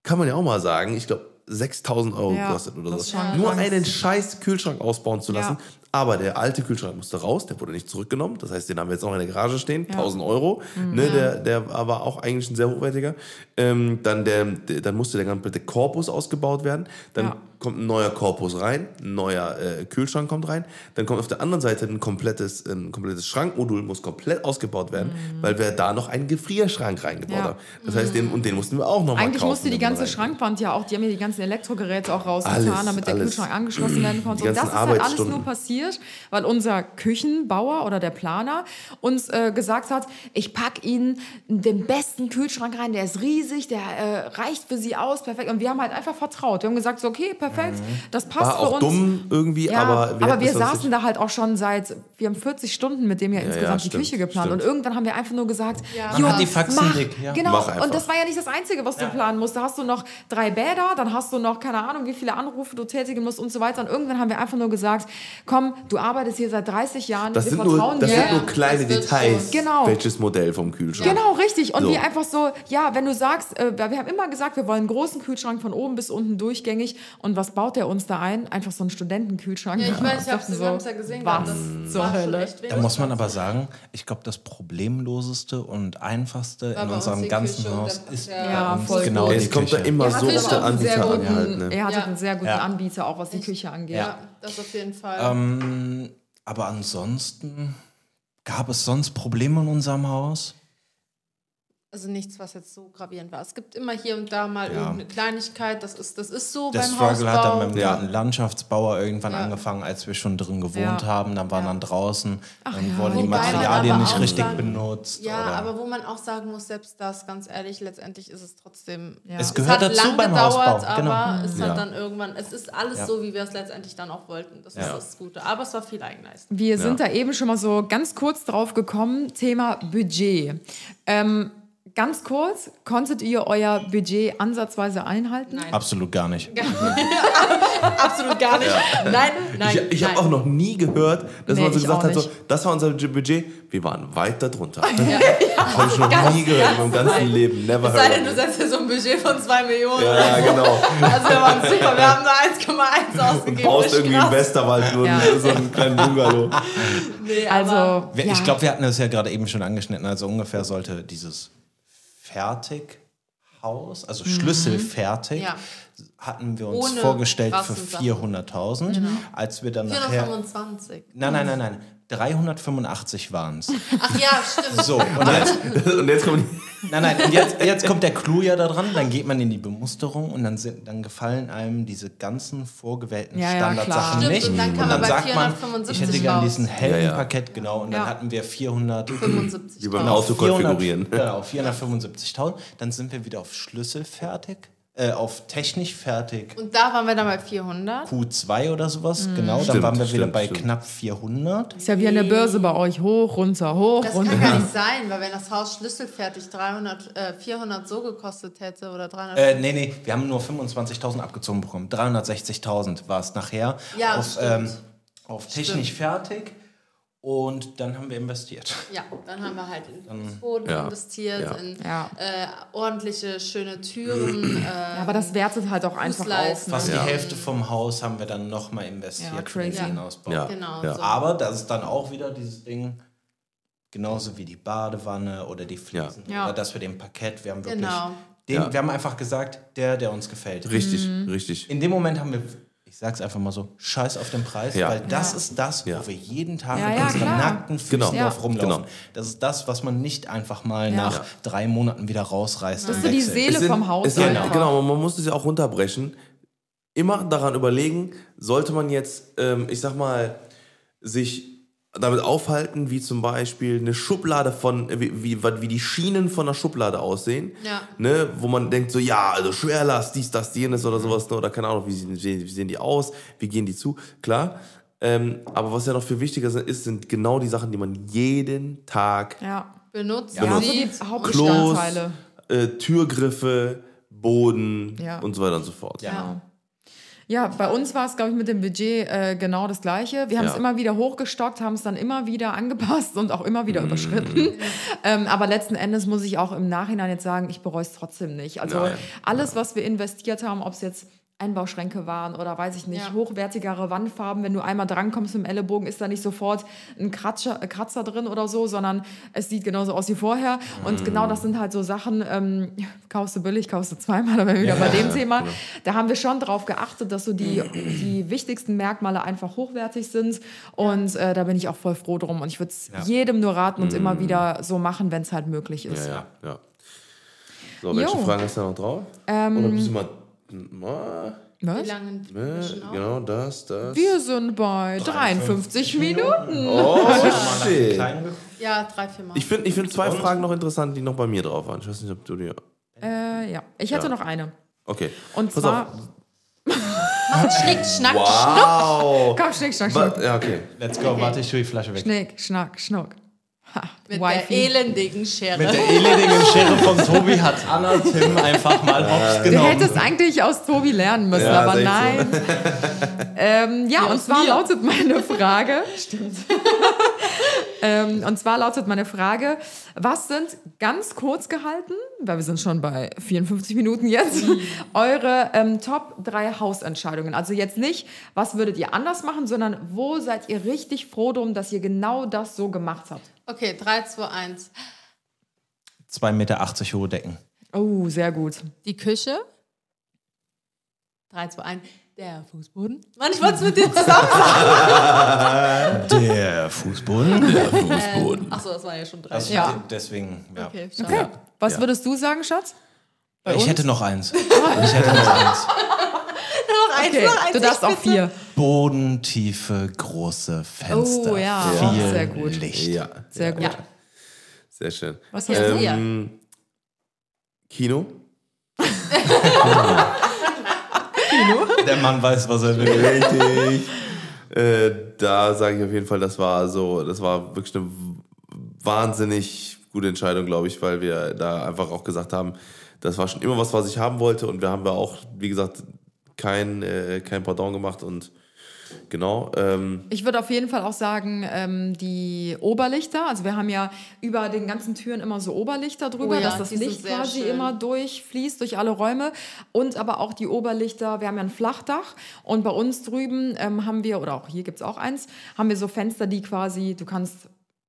kann man ja auch mal sagen, ich glaube, sechstausend Euro ja, gekostet oder so. Nur einen scheiß Kühlschrank ausbauen zu lassen, ja. Aber der alte Kühlschrank musste raus, der wurde nicht zurückgenommen. Das heißt, den haben wir jetzt noch in der Garage stehen, ja. tausend Euro. Mhm. Ne, der, der war auch eigentlich ein sehr hochwertiger. Ähm, dann, der, der, dann musste der ganze Korpus ausgebaut werden. Dann ja. kommt ein neuer Korpus rein, ein neuer äh, Kühlschrank kommt rein. Dann kommt auf der anderen Seite ein komplettes, ein komplettes Schrankmodul, muss komplett ausgebaut werden, mhm. weil wir da noch einen Gefrierschrank reingebaut ja. haben. Das heißt, den, und den mussten wir auch noch mal eigentlich kaufen. Eigentlich musste die ganze Schrankwand ja auch, die haben ja die ganzen Elektrogeräte auch rausgetan, alles, damit der alles. Kühlschrank angeschlossen werden konnte. Und das ist halt alles nur passiert, weil unser Küchenbauer oder der Planer uns äh, gesagt hat, ich packe Ihnen den besten Kühlschrank rein, der ist riesig, der äh, reicht für Sie aus, perfekt. Und wir haben halt einfach vertraut. Wir haben gesagt, so, okay, perfekt. Perfekt. Das passt für uns. War auch dumm irgendwie, ja, aber... Wir aber wir saßen da halt auch schon seit... Wir haben vierzig Stunden mit dem ja, ja insgesamt ja, stimmt, die Küche geplant. Stimmt. Und irgendwann haben wir einfach nur gesagt... Ja. Man hat die Faxen mach, dick. Ja. Genau, mach und das war ja nicht das Einzige, was ja. du planen musst. Da hast du noch drei Bäder, dann hast du noch, keine Ahnung, wie viele Anrufe du tätigen musst und so weiter. Und irgendwann haben wir einfach nur gesagt, komm, du arbeitest hier seit dreißig Jahren, das wir sind vertrauen nur, das dir. Das sind nur kleine Details, genau. Welches Modell vom Kühlschrank. Genau, richtig. Und so. Wir einfach so, ja, wenn du sagst... Äh, wir haben immer gesagt, wir wollen einen großen Kühlschrank von oben bis unten durchgängig und was baut der uns da ein? Einfach so einen Studentenkühlschrank. Ja, ich weiß, ich hab's, wir haben's ja gesehen. Was zur Hölle? Da muss man aber sagen, ich glaube, das problemloseste und einfachste in unserem ganzen Haus ist ja voll genau die Küche. Immer so auf den Anbieter angehalten. Ihr hattet einen sehr guten Anbieter, auch was die Küche angeht. Ja, das auf jeden Fall. Ähm, aber ansonsten, gab es sonst Probleme in unserem Haus? Also nichts, was jetzt so gravierend war. Es gibt immer hier und da mal ja. irgendeine Kleinigkeit. Das ist, das ist so beim Hausbau. Der Struggle hat dann mit dem ja. Landschaftsbauer irgendwann ja. angefangen, als wir schon drin gewohnt ja. haben. Dann waren ja. dann draußen, Ach dann ja. wurden die Materialien nicht richtig dann, benutzt. Ja, oder. Aber wo man auch sagen muss, selbst das, ganz ehrlich, letztendlich ist es trotzdem... Ja. Es gehört es dazu lang beim gedauert, Hausbau. Genau. Aber es ja. hat dann irgendwann... Es ist alles ja. so, wie wir es letztendlich dann auch wollten. Das ja. ist das Gute. Aber es war viel Eigenleistung. Wir ja. sind da eben schon mal so ganz kurz drauf gekommen. Thema Budget. Ähm... Ganz kurz, konntet ihr euer Budget ansatzweise einhalten? Nein. Absolut gar nicht. Absolut gar nicht. Ja. Nein, nein. Ich, ich habe auch noch nie gehört, dass nee, man so gesagt hat, so, das war unser Budget, wir waren weit darunter. Ja. Ja. Habe ich noch ganz, nie gehört in meinem ganzen nein. Leben. Never heard. Es sei denn, du setzt dir so ein Budget von zwei Millionen. Ja, ja genau. Also wir waren super, wir haben nur eins Komma eins ausgegeben. Du brauchst irgendwie im Westerwald nur ja. so einen kleinen Bungalow. Nee, also, ich ja. glaube, wir hatten das ja gerade eben schon angeschnitten, also ungefähr sollte dieses... Fertighaus, also mhm. schlüsselfertig, ja. hatten wir uns ohne vorgestellt für vierhunderttausend. Genau. Als wir dann vierhundertfünfundzwanzig. Nachher, nein, nein, nein, nein. dreihundertfünfundachtzig waren es. Ach ja, stimmt. So, und jetzt, und jetzt kommt... Nein, nein, und jetzt, jetzt kommt der Clou ja da dran. Dann geht man in die Bemusterung und dann, sind, dann gefallen einem diese ganzen vorgewählten ja, Standardsachen ja, nicht. Und dann, kann und dann man sagt man, ich hätte gerne diesen hellen ja, ja. Parkett, genau. Und ja. dann hatten wir vierhundertfünfundsiebzig. Wie beim Auto konfigurieren. Genau, vierhundertfünfundsiebzigtausend. Dann sind wir wieder auf Schlüssel fertig. Äh, auf technisch fertig. Und da waren wir dann bei vierhundert. Q zwei oder sowas, mhm. genau. Dann stimmt, waren wir stimmt, wieder bei stimmt. knapp vierhundert. Ist ja wie an der Börse bei euch, hoch, runter, hoch, das runter. Das kann gar nicht sein, weil wenn das Haus schlüsselfertig dreihundert, vierhundert so gekostet hätte oder dreihundert... Äh, nee, nee, wir haben nur fünfundzwanzigtausend abgezogen bekommen. dreihundertsechzigtausend war es nachher. Ja, auf, ähm, auf technisch stimmt. fertig. Und dann haben wir investiert. Ja, dann haben wir halt in Boden ja, investiert, ja. in ja. Äh, ordentliche, schöne Türen. Äh, ja, aber das wertet halt auch einfach auf. Fast ja. die Hälfte vom Haus haben wir dann nochmal investiert ja, für den Seenausbau. Ja. Genau, ja. So. Aber das ist dann auch wieder dieses Ding, genauso wie die Badewanne oder die Fliesen. Ja. Oder dass wir den Parkett, wir haben wirklich... Genau. Den, ja. Wir haben einfach gesagt, der, der uns gefällt. Richtig, mhm. richtig. In dem Moment haben wir... Ich sag's einfach mal so, scheiß auf den Preis, ja. weil das ja. ist das, wo ja. wir jeden Tag ja, mit ja, unseren klar. nackten Füßen genau. drauf ja. rumlaufen. Genau. Das ist das, was man nicht einfach mal ja. nach ja. drei Monaten wieder rausreißt. Das ist so die Seele sind, vom Haus. Sind, genau. genau, man muss es ja auch runterbrechen. Immer daran überlegen, sollte man jetzt, ähm, ich sag mal, sich damit aufhalten, wie zum Beispiel eine Schublade von, wie, wie, wie die Schienen von einer Schublade aussehen, ja. ne, wo man denkt so, ja, also Schwerlast, dies, das, jenes oder sowas, ne, oder keine Ahnung, wie sehen, wie sehen die aus, wie gehen die zu, klar. Ähm, aber was ja noch viel wichtiger ist, sind genau die Sachen, die man jeden Tag ja. benutzt. Ja, benutzt. Also die Hauptbestandteile. Klos, äh, Türgriffe, Boden ja. und so weiter und so fort. Ja. Ja. Ja, bei uns war es, glaube ich, mit dem Budget äh, genau das Gleiche. Wir haben es ja. immer wieder hochgestockt, haben es dann immer wieder angepasst und auch immer wieder mm. überschritten. Ähm, aber letzten Endes muss ich auch im Nachhinein jetzt sagen, ich bereue es trotzdem nicht. Also ja, ja. alles, was wir investiert haben, ob es jetzt Einbauschränke waren oder weiß ich nicht, ja. hochwertigere Wandfarben. Wenn du einmal drankommst mit dem Ellenbogen, ist da nicht sofort ein Kratzer, Kratzer drin oder so, sondern es sieht genauso aus wie vorher. Mhm. Und genau das sind halt so Sachen, ähm, kaufst du billig, kaufst du zweimal, da bin ich wieder ja. bei dem Thema. Ja. Da haben wir schon drauf geachtet, dass so die, die wichtigsten Merkmale einfach hochwertig sind. Und äh, da bin ich auch voll froh drum. Und ich würde es ja. jedem nur raten und mhm. immer wieder so machen, wenn es halt möglich ist. Ja, ja, ja. So, welche jo. Fragen hast du noch drauf? Ähm, oder bist du mal... Was? Wie lange? Genau das, das. Wir sind bei dreiundfünfzig, dreiundfünfzig Minuten. Minuten. Oh, shit. Ja, drei, vier Mal. Ich finde ich find zwei Und? Fragen noch interessant, die noch bei mir drauf waren. Ich weiß nicht, ob du die... Äh, ja. Ich hätte ja. noch eine. Okay. Und Pass zwar... Mach Schnick, Schnack, wow. Schnuck. Komm, Schnick, Schnack, Schnuck. Ja, okay. Let's go. Okay. Warte, ich tue die Flasche weg. Schnick, Schnack, Schnuck. Ha, mit Wifi. Der elendigen Schere. Mit der elendigen Schere von Tobi hat Anna Tim einfach mal hops genommen. Du hättest eigentlich aus Tobi lernen müssen, ja, aber nein. So. Ähm, ja, ja, und zwar mir. lautet meine Frage. Stimmt. ähm, und zwar lautet meine Frage, was sind ganz kurz gehalten, weil wir sind schon bei vierundfünfzig Minuten jetzt, mhm. eure ähm, Top drei Hausentscheidungen? Also jetzt nicht, was würdet ihr anders machen, sondern wo seid ihr richtig froh drum, dass ihr genau das so gemacht habt? Okay, drei, zwei, eins. zwei Komma achtzig Meter hohe Decken. Oh, sehr gut. Die Küche. drei, zwei, eins. Der Fußboden. Mann, ich wollte es mit dir zusammen sagen. Der Fußboden. Der Fußboden. Ähm, Achso, das waren ja schon drei. Also, ja. Deswegen, ja. Okay, okay. Ja. Was ja. würdest du sagen, Schatz? Bei ich uns? hätte noch eins. Ich hätte noch eins. Okay, du darfst auch vier. Bodentiefe, große Fenster. Oh ja, viel sehr gut. Licht. Ja, sehr ja. gut. Ja. Sehr schön. Was hast du hier? Kino. Kino? Der Mann weiß, was er will. Richtig. Äh, da sage ich auf jeden Fall, das war so, das war wirklich eine wahnsinnig gute Entscheidung, glaube ich, weil wir da einfach auch gesagt haben, das war schon immer was, was ich haben wollte. Und wir haben ja auch, wie gesagt, kein, äh, kein Pardon gemacht und genau. Ähm. Ich würde auf jeden Fall auch sagen, ähm, die Oberlichter, also wir haben ja über den ganzen Türen immer so Oberlichter drüber, oh ja, dass das Licht quasi schön. immer durchfließt, durch alle Räume und aber auch die Oberlichter, wir haben ja ein Flachdach und bei uns drüben ähm, haben wir, oder auch hier gibt es auch eins, haben wir so Fenster, die quasi, du kannst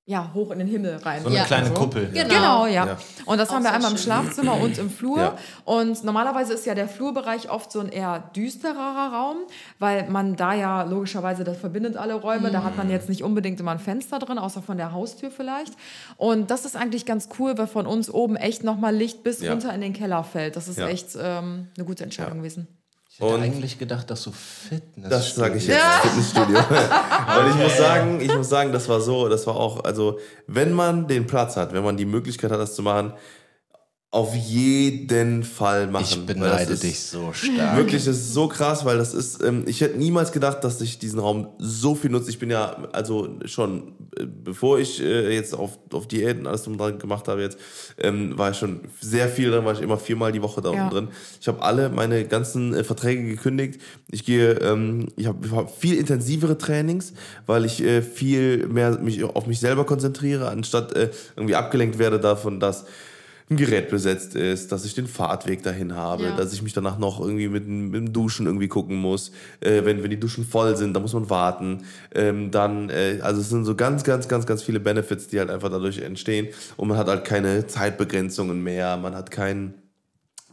ja, hoch in den Himmel rein. So eine ja. kleine also. Kuppel. Genau, genau ja. ja. Und das auch haben wir einmal schön. im Schlafzimmer und im Flur. Ja. Und normalerweise ist ja der Flurbereich oft so ein eher düsterer Raum, weil man da ja logischerweise, das verbindet alle Räume, mhm. da hat man jetzt nicht unbedingt immer ein Fenster drin, außer von der Haustür vielleicht. Und das ist eigentlich ganz cool, weil von uns oben echt nochmal Licht bis ja. runter in den Keller fällt. Das ist ja. echt ähm, eine gute Entscheidung ja. gewesen. Ich hätte und eigentlich gedacht, dass so Fitnessstudio. Das sage ich jetzt, ja. Fitnessstudio. Weil ich muss sagen, ich muss sagen, das war so, das war auch, also wenn man den Platz hat, wenn man die Möglichkeit hat, das zu machen, auf jeden Fall machen. Ich beneide dich so stark. Wirklich, das ist so krass, weil das ist, ähm, ich hätte niemals gedacht, dass ich diesen Raum so viel nutze. Ich bin ja, also schon, äh, bevor ich äh, jetzt auf, auf Diät und alles drum dran gemacht habe jetzt, ähm, war ich schon sehr viel drin, war ich immer viermal die Woche da ja. unten drin. Ich habe alle meine ganzen äh, Verträge gekündigt. Ich gehe, ähm, ich habe hab viel intensivere Trainings, weil ich äh, viel mehr mich auf mich selber konzentriere, anstatt äh, irgendwie abgelenkt werde davon, dass ein Gerät besetzt ist, dass ich den Fahrtweg dahin habe, ja. dass ich mich danach noch irgendwie mit, mit dem Duschen irgendwie gucken muss. Äh, wenn, wenn die Duschen voll sind, dann muss man warten. Ähm, dann, äh, also es sind so ganz, ganz, ganz, ganz viele Benefits, die halt einfach dadurch entstehen. Und man hat halt keine Zeitbegrenzungen mehr, man hat keinen...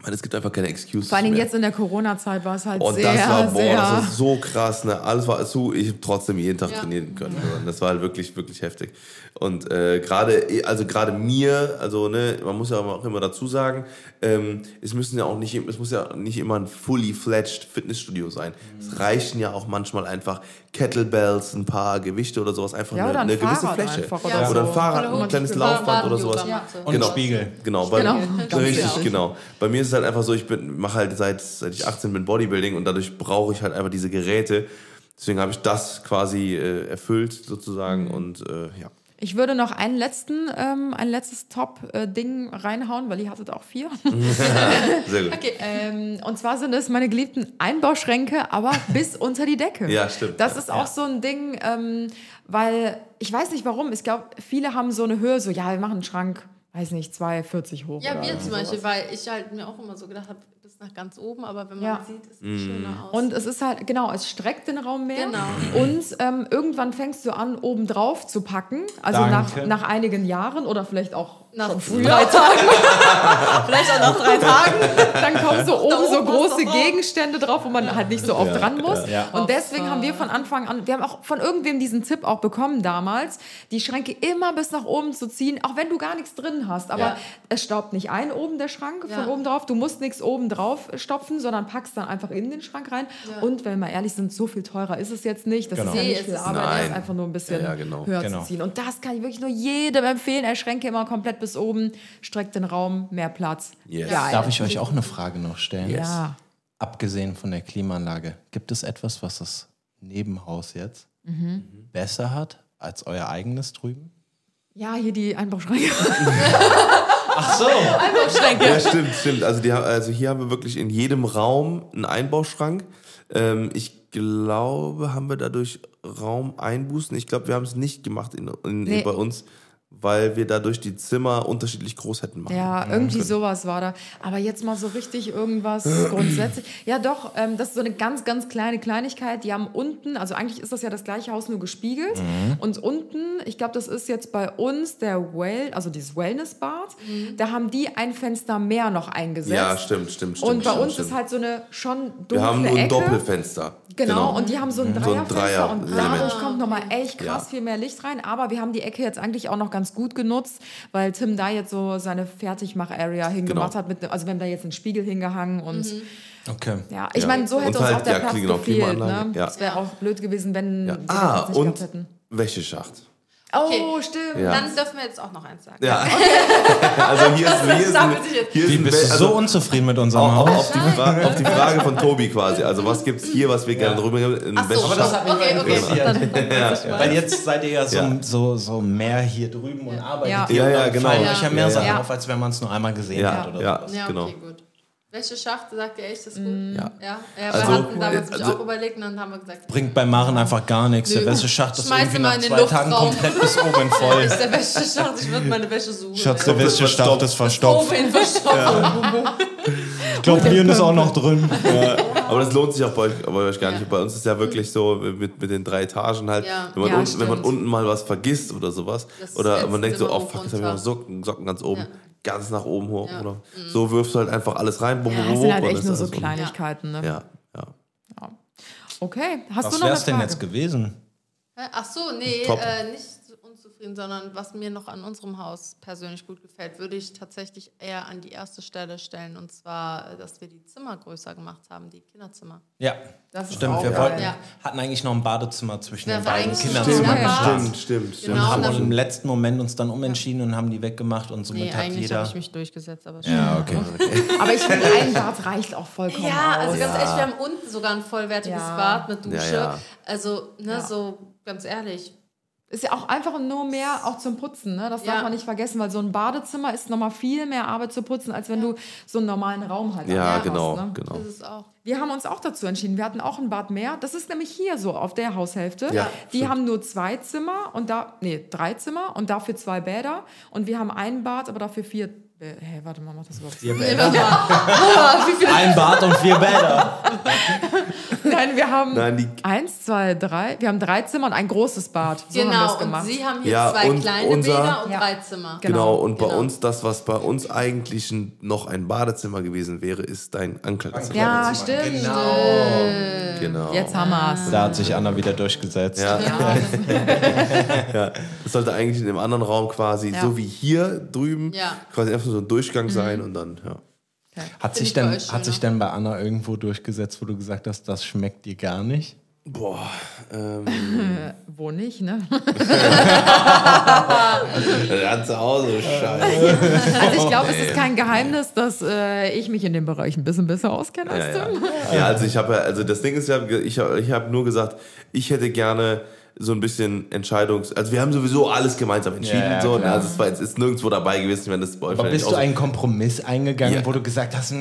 Man, es gibt einfach keine Excuses. Vor allem jetzt in der Corona-Zeit war es halt und sehr, das war, boah, sehr... das ist so krass, ne? Alles war so, ich habe trotzdem jeden Tag ja. trainieren können. Ja. Das war halt wirklich, wirklich heftig. Und äh, gerade, also gerade mir, also ne, man muss ja auch immer dazu sagen, ähm, es müssen ja auch nicht, es muss ja nicht immer ein fully-fledged Fitnessstudio sein. Mhm. Es reichen ja auch manchmal einfach Kettlebells, ein paar Gewichte oder sowas, einfach ja, eine, ein eine gewisse Fläche. Oder, ja. oder ein Fahrrad, oder ein kleines Laufband oder sowas. Ja. Und genau. ein Spiegel. Genau, bei, genau. richtig, genau. Bei mir ist ist halt einfach so, ich bin, mache halt seit, seit ich achtzehn bin Bodybuilding und dadurch brauche ich halt einfach diese Geräte. Deswegen habe ich das quasi äh, erfüllt sozusagen und äh, ja. Ich würde noch einen letzten, ähm, ein letztes Top-Ding reinhauen, weil ihr hattet auch vier. Sehr gut. Okay, ähm, und zwar sind es meine geliebten Einbauschränke, aber bis unter die Decke. Ja, stimmt. Das ist auch ja. so ein Ding, ähm, weil ich weiß nicht warum, ich glaube, viele haben so eine Höhe, so ja, wir machen einen Schrank, weiß nicht, zwei Komma vierzig hoch. Ja, wir zum Beispiel, weil ich halt mir auch immer so gedacht habe, bis nach ganz oben, aber wenn man ja. sieht, ist es schöner aus. Und es ist halt, genau, es streckt den Raum mehr. Genau. Und ähm, irgendwann fängst du an, oben drauf zu packen. Also nach, nach einigen Jahren oder vielleicht auch nach schon früher. Drei Tagen. Vielleicht auch nach drei Tagen. Dann kommen so oben so große Gegenstände drauf, wo man ja. halt nicht so oft ja, dran muss. Ja, ja. Und deswegen ja. haben wir von Anfang an, wir haben auch von irgendwem diesen Tipp auch bekommen damals, die Schränke immer bis nach oben zu ziehen, auch wenn du gar nichts drin hast. Aber ja. es staubt nicht ein oben der Schrank ja. von oben drauf. Du musst nichts oben drauf stopfen, sondern packst dann einfach in den Schrank rein. Ja. Und wenn wir mal ehrlich sind, so viel teurer ist es jetzt nicht. Das genau. ist ja nicht viel Arbeit, Nein. das ist einfach nur ein bisschen ja, ja, genau. höher genau. zu ziehen. Und das kann ich wirklich nur jedem empfehlen. Er schränke immer komplett bis oben, streckt den Raum, mehr Platz. Yes. Ja, darf ich euch auch eine Frage noch stellen? Yes. Ja. Abgesehen von der Klimaanlage, gibt es etwas, was das Nebenhaus jetzt mhm. besser hat als euer eigenes drüben? Ja, hier die Einbauschränke. Ach so. Einbauschränke. Ja, stimmt, stimmt. Also, die, also hier haben wir wirklich in jedem Raum einen Einbauschrank. Ähm, ich glaube, haben wir dadurch Raumeinbußen. Ich glaube, wir haben es nicht gemacht in, in, nee. bei uns, weil wir dadurch die Zimmer unterschiedlich groß hätten machen. Ja, irgendwie sowas war da. Aber jetzt mal so richtig irgendwas grundsätzlich. Ja doch, ähm, das ist so eine ganz, ganz kleine Kleinigkeit. Die haben unten, also eigentlich ist das ja das gleiche Haus, nur gespiegelt. Mhm. Und unten, ich glaube, das ist jetzt bei uns der Well, also dieses Wellnessbad, mhm. da haben die ein Fenster mehr noch eingesetzt. Ja, stimmt, stimmt, stimmt. Und bei stimmt, uns stimmt. ist halt so eine schon dunkle Ecke. Wir haben nur ein Ecke. Doppelfenster. Genau, genau, und die haben so ein Dreierfenster. So ein Dreier- und dadurch ah. kommt nochmal echt krass ja. viel mehr Licht rein. Aber wir haben die Ecke jetzt eigentlich auch noch ganz ganz gut genutzt, weil Tim da jetzt so seine Fertigmach-Area hingemacht genau. hat. Mit, also wir haben da jetzt einen Spiegel hingehangen und mhm. okay. ja, ich ja. meine, so hätte uns halt, auch der ja, Platz genau, gefehlt. Ne? Ja. Das wäre auch blöd gewesen, wenn ja. wir das ah, nicht gehabt hätten. Wäscheschacht. Okay. Oh, stimmt. Ja. Dann dürfen wir jetzt auch noch eins sagen. Ja. Okay. Also hier ist, hier ist, ein, hier ist Wie, bist ein, also so unzufrieden mit unserem Haus. Auf, auf die Frage von Tobi quasi. Also was gibt's hier, was wir ja. gerne drüber haben? Ach so, aber das hat okay, okay. Ja. Ja. Ja. Weil jetzt seid ihr ja so, ja. so, so mehr hier drüben und arbeitet. Ja, ja, ja, genau. Fallen euch ja mehr ja. Sachen ja. auf, als wenn man es nur einmal gesehen ja. hat oder ja. sowas. Ja, okay, genau. gut. Welche Schacht, sagt ihr echt, das ist gut? Ja. ja. ja wir also, hatten damals also, auch überlegt und dann haben wir gesagt... Bringt bei Maren einfach gar nichts. Nö. Der Wäscheschacht ist irgendwie nach zwei Tagen komplett bis oben voll. Ist der Wäscheschacht, ich würde meine Wäsche suchen. Schatz, der Wäscheschacht ist verstopft. Ja. Ich glaube, Hirn ist auch noch drin. Ja. Aber das lohnt sich auch bei euch, bei euch gar nicht. Ja. Bei uns ist ja wirklich so mit, mit den drei Etagen halt, ja. wenn, man ja, unten, wenn man unten mal was vergisst oder sowas, das oder man denkt so, oh fuck, jetzt habe ich noch Socken, Socken ganz oben. ganz nach oben hoch. Ja. Oder so wirfst du halt einfach alles rein. Bum, ja, das sind halt echt nur so Kleinigkeiten. Ne? Ja, ja. ja. Okay, hast was du noch eine Frage? Was wär's denn jetzt gewesen? Ach so, nee, äh, nicht unzufrieden, sondern was mir noch an unserem Haus persönlich gut gefällt, würde ich tatsächlich eher an die erste Stelle stellen. Und zwar, dass wir die Zimmer größer gemacht haben, die Kinderzimmer. Ja, das stimmt. Ist wir wollten, ja. hatten eigentlich noch ein Badezimmer zwischen wir den beiden Kinderzimmern. Stimmt, stimmt, stimmt, stimmt. Und haben im letzten Moment uns dann umentschieden und haben die weggemacht und somit nee, hat jeder... habe ich mich durchgesetzt, aber schon. Ja, okay. Aber ich finde, ein Bad reicht auch vollkommen Ja, also aus. ganz ja. ehrlich, wir haben unten sogar ein vollwertiges ja. Bad mit Dusche. Ja, ja. Also, ne, ja. so ganz ehrlich... Ist ja auch einfach nur mehr auch zum Putzen, ne? Das ja. darf man nicht vergessen, weil so ein Badezimmer ist nochmal viel mehr Arbeit zu putzen, als wenn ja. du so einen normalen Raum halt ja, hast. Ja, genau, ne? genau. Das ist auch. Wir haben uns auch dazu entschieden. Wir hatten auch ein Bad mehr. Das ist nämlich hier so auf der Haushälfte. Ja, die stimmt. haben nur zwei Zimmer und da, nee, drei Zimmer und dafür zwei Bäder. Und wir haben ein Bad, aber dafür vier. Hä, hey, warte mal, macht das überhaupt Sinn? Ein Bad und vier Bäder. Nein, wir haben Nein, die... eins, zwei, drei. Wir haben drei Zimmer und ein großes Bad. So genau, haben wir es gemacht. Und Sie haben hier ja, zwei kleine unser... Bäder und ja. drei Zimmer. Genau, genau. und genau. bei uns, das, was bei uns eigentlich noch ein Badezimmer gewesen wäre, ist dein Ankleidezimmer. Ja, stimmt. Genau. genau. Jetzt haben wir es. Da hat sich Anna wieder durchgesetzt. Ja. Ja. ja. Das sollte eigentlich in dem anderen Raum quasi, ja. so wie hier drüben, ja. quasi einfach so ein Durchgang sein mhm. und dann, ja. Okay. Hat, sich denn, hat sich denn bei Anna irgendwo durchgesetzt, wo du gesagt hast, das schmeckt dir gar nicht? Boah. Ähm. wo nicht, ne? Ganz zu Hause, scheiße. Also ich glaube, es ist kein Geheimnis, dass äh, ich mich in dem Bereich ein bisschen besser auskenne als ja, Tim. Ja. ja, also ich habe, also das Ding ist ja, ich habe ich hab nur gesagt, ich hätte gerne so ein bisschen Entscheidungs... Also wir haben sowieso alles gemeinsam entschieden. Ja, ja, so. Also es war, es ist nirgendwo dabei gewesen, wenn das bei euch... Aber bist du so einen Kompromiss eingegangen, ja. wo du gesagt hast...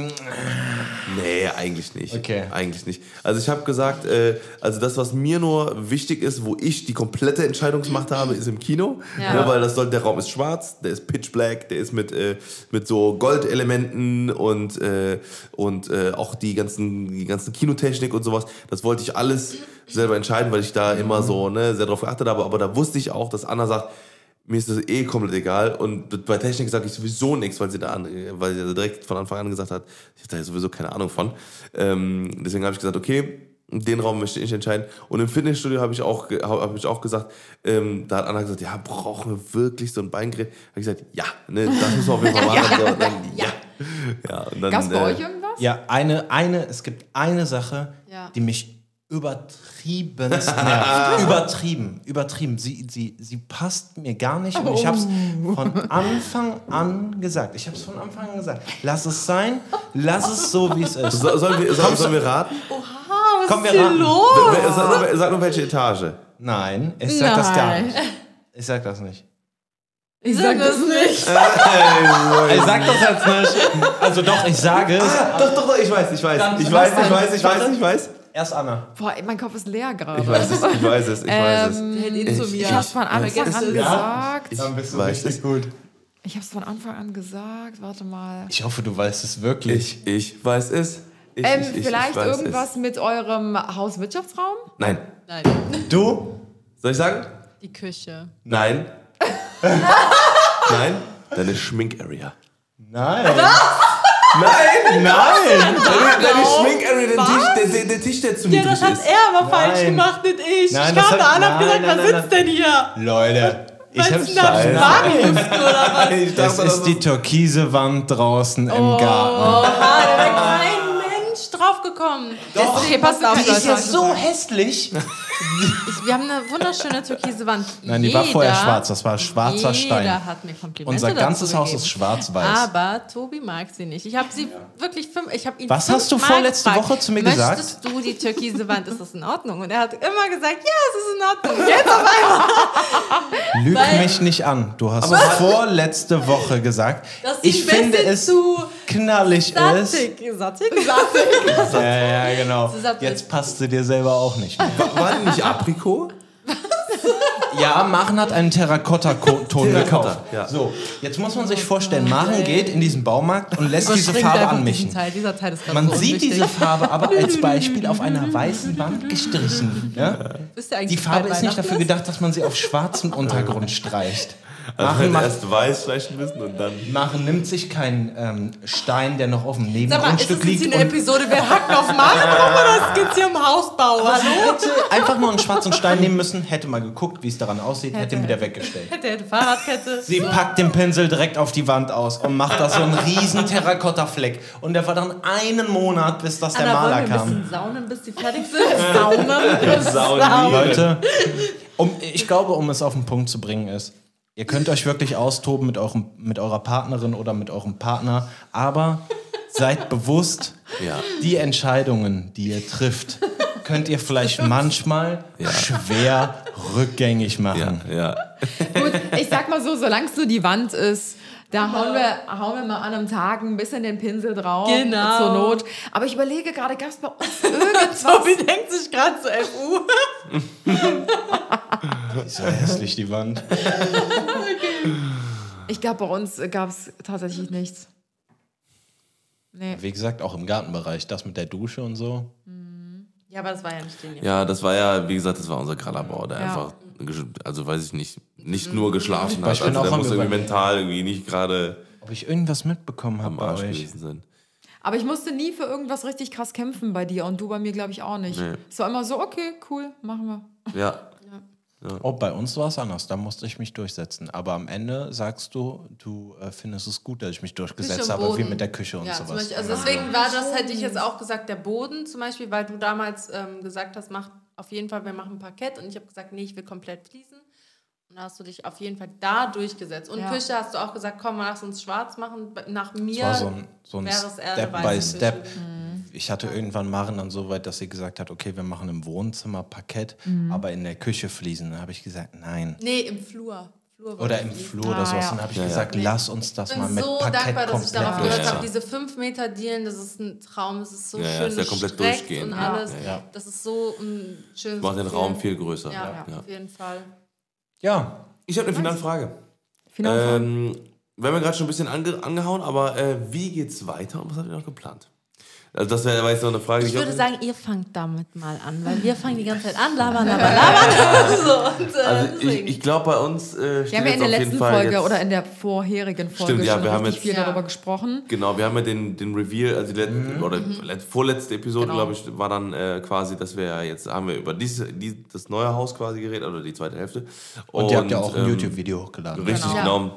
Nee, eigentlich nicht. Okay. Eigentlich nicht. Also ich habe gesagt, äh, also das, was mir nur wichtig ist, wo ich die komplette Entscheidungsmacht habe, ist im Kino. Ja. Ne, weil das soll, der Raum ist schwarz, der ist pitch black, der ist mit, äh, mit so Goldelementen und, äh, und äh, auch die ganzen, die ganzen Kinotechnik und sowas. Das wollte ich alles selber entscheiden, weil ich da mhm. immer so ne, sehr drauf geachtet habe. Aber da wusste ich auch, dass Anna sagt, mir ist das eh komplett egal. Und bei Technik sage ich sowieso nichts, weil sie da an, weil sie da direkt von Anfang an gesagt hat, ich habe da sowieso keine Ahnung von. Ähm, deswegen habe ich gesagt, okay, den Raum möchte ich entscheiden. Und im Fitnessstudio habe ich auch habe ich auch gesagt, ähm, da hat Anna gesagt, ja, brauchen wir wirklich so ein Beingerät? Habe ich gesagt, ja, ne, das müssen wir auf jeden Fall machen. ja. Dann, ja. Ja, und dann, gab's bei äh, euch irgendwas? Ja, eine, eine, es gibt eine Sache, ja. die mich übertrieben nervt. Übertrieben, übertrieben. Sie, sie, sie passt mir gar nicht. Und ich habe es von Anfang an gesagt. Ich habe es von Anfang an gesagt. Lass es sein, lass es so, wie es ist. So, sollen, wir, sollen, sollen wir raten? Oha, was Komm, ist hier raten. los? Sag, sag nur, welche Etage. Nein, ich sag Nein. das gar nicht. Ich sag das nicht. Ich sag das nicht. Äh, ich sag das jetzt nicht. Also doch, ich sage es. Ah, doch, doch, doch, ich weiß, ich weiß. Dann, ich, weiß ich weiß, ich weiß, ich weiß, ich weiß. Erst Anna. Boah, mein Kopf ist leer gerade. Ich weiß es, ich weiß es, ich weiß es. Ähm, ich, ich, ich hab's von Anfang an gesagt. Dann bist du richtig gut. Ich hab's von Anfang an gesagt, warte mal. Ich hoffe, du weißt es wirklich. Ich, ich weiß es. Ich, ähm, ich, ich, vielleicht ich weiß irgendwas es. Mit eurem Hauswirtschaftsraum? Nein. Nein. Du? Soll ich sagen? Die Küche. Nein. Nein? Deine Schmink-Area. Nein. Nein, nein! Deine Schmink-Area, der, der, der Tisch, der zu niedrig ist. Ja, das hat er aber falsch gemacht, nicht ich. Nein, ich habe da an und hab gesagt, nein, was sitzt denn hier? Leute, ich hab's falsch gemacht. Nein, das, das ist die türkise Wand draußen oh. im Garten. Oh, da wäre kein Mensch draufgekommen. Doch, okay, passt auf, die ist ja so hässlich. Ich, wir haben eine wunderschöne türkise Wand. Nein, die jeder, war vorher schwarz. Das war schwarzer jeder Stein. Jeder hat mir Komplimente Unser ganzes Haus gegeben. Ist schwarz-weiß. Aber Tobi mag sie nicht. Ich habe sie ja. wirklich fünf... Ich hab ihn Was hast du vorletzte Woche zu mir Möchtest gesagt? Möchtest du die türkise Wand? Ist das in Ordnung? Und er hat immer gesagt, ja, es ist in Ordnung. Jetzt auf einmal. Lüg Weil, mich nicht an. Du hast vorletzte Woche gesagt, ich finde es zu knallig ist. Sattig. Sattig? Sattig. Ja, ja, genau. Sattig. Jetzt passt sie dir selber auch nicht mehr. Wann nicht Aprikot? Was? Ja, Maren hat einen Terrakotta-Ton gekauft. Ja. So, jetzt muss man sich vorstellen, Maren geht in diesen Baumarkt und lässt diese Farbe anmischen. Teil. Dieser Teil ist man sieht unwichtig. Diese Farbe aber als Beispiel auf einer weißen Wand gestrichen. Ja? Die Farbe ist nicht dafür gedacht, dass man sie auf schwarzem Untergrund streicht. Also Maren macht erst weiß vielleicht ein bisschen und dann... Maren nimmt sich keinen ähm, Stein, der noch auf dem Nebengrundstück liegt. Sag mal, ist das jetzt eine Episode, wir hacken auf Maren rum oder das gibt's hier im Hausbau? Also einfach nur einen schwarzen Stein nehmen müssen, hätte mal geguckt, wie es daran aussieht, hätte, hätte ihn wieder weggestellt. Hätte, hätte, Fahrradkette. Sie packt den Pinsel direkt auf die Wand aus und macht da so einen riesen Terrakotta-Fleck. Und der war dann einen Monat, bis das Anna, der Maler kam. Anna, wollen wir ein bisschen saunen, bis die fertig sind? Saunen? Saunen. Leute, um, ich glaube, um es auf den Punkt zu bringen ist, ihr könnt euch wirklich austoben mit, eurem, mit eurer Partnerin oder mit eurem Partner, aber seid bewusst, ja. die Entscheidungen, die ihr trifft, könnt ihr vielleicht manchmal ja. schwer rückgängig machen. Ja, ja. Gut, ich sag mal so, solange es so die Wand ist, da genau. hauen, wir, hauen wir mal an einem Tag ein bisschen den Pinsel drauf, genau. zur Not. Aber ich überlege gerade, gab es bei uns irgendwas? Tobi denkt sich gerade zu F U. Die ist ja hässlich, die Wand. Okay. Ich glaube, bei uns gab es tatsächlich nichts. Nee. Wie gesagt, auch im Gartenbereich. Das mit der Dusche und so. Ja, aber das war ja nicht den. Ja, das war ja, wie gesagt, das war unser Krallerbau, der ja. einfach, also weiß ich nicht, nicht nur geschlafen hat. Also der muss irgendwie mental irgendwie nicht gerade... Ob ich irgendwas mitbekommen habe bei euch. Sind. Aber ich musste nie für irgendwas richtig krass kämpfen bei dir und du bei mir, glaube ich, auch nicht. Nee. Es war immer so, okay, cool, machen wir. Ja. Ja. Oh, bei uns war es anders, da musste ich mich durchsetzen. Aber am Ende sagst du, du äh, findest es gut, dass ich mich durchgesetzt habe, wie mit der Küche und ja, sowas. Zum Beispiel, also deswegen war das, hätte ich jetzt auch gesagt, der Boden zum Beispiel, weil du damals ähm, gesagt hast, mach auf jeden Fall, wir machen Parkett. Und ich habe gesagt, nee, ich will komplett fließen. Und da hast du dich auf jeden Fall da durchgesetzt. Und ja. Küche hast du auch gesagt, komm, lass uns schwarz machen. Nach mir wäre es eher so ein, so ein Step by Step. Mhm. Ich hatte irgendwann Maren dann so weit, dass sie gesagt hat, okay, wir machen im Wohnzimmer Parkett, mhm. aber in der Küche fließen. Da habe ich gesagt, nein. Nee, im Flur. Flur oder im Flur ah, oder sowas. Ja. Dann habe ich ja, gesagt, ja. lass uns das mal mit Parkett komplett. Ich bin so dankbar, dass ich darauf gehört ja. habe. Diese fünf Meter Dielen, das ist ein Traum. Das ist so ja, schön ja, ist ja komplett durchgehen. Und alles. Ja, ja. Das ist so ein schönes. Macht den Raum viel größer. Ja, ja. ja. auf jeden Fall. Ja, ich habe eine Finalfrage. Finalfrage. Ähm, wir haben ja gerade schon ein bisschen ange- angehauen, aber äh, wie geht's weiter und was habt ihr noch geplant? Also das wäre jetzt noch eine Frage. Ich, ich würde sagen, ihr fangt damit mal an, weil wir fangen die ganze Zeit an, labern, labern, labern. so, und, äh, also ich, ich glaube, bei uns äh, steht wir haben ja in der letzten Folge jetzt, oder in der vorherigen Folge stimmt, ja, schon wir richtig haben jetzt, viel ja. darüber gesprochen. Genau, wir haben ja den, den Reveal, also die letzte, mhm. oder mhm. vorletzte Episode, genau. glaube ich, war dann äh, quasi, dass wir ja jetzt, haben wir über dies, die, das neue Haus quasi geredet, oder die zweite Hälfte. Und, und ihr habt ja auch ein ähm, YouTube-Video hochgeladen. Richtig, genau. genau.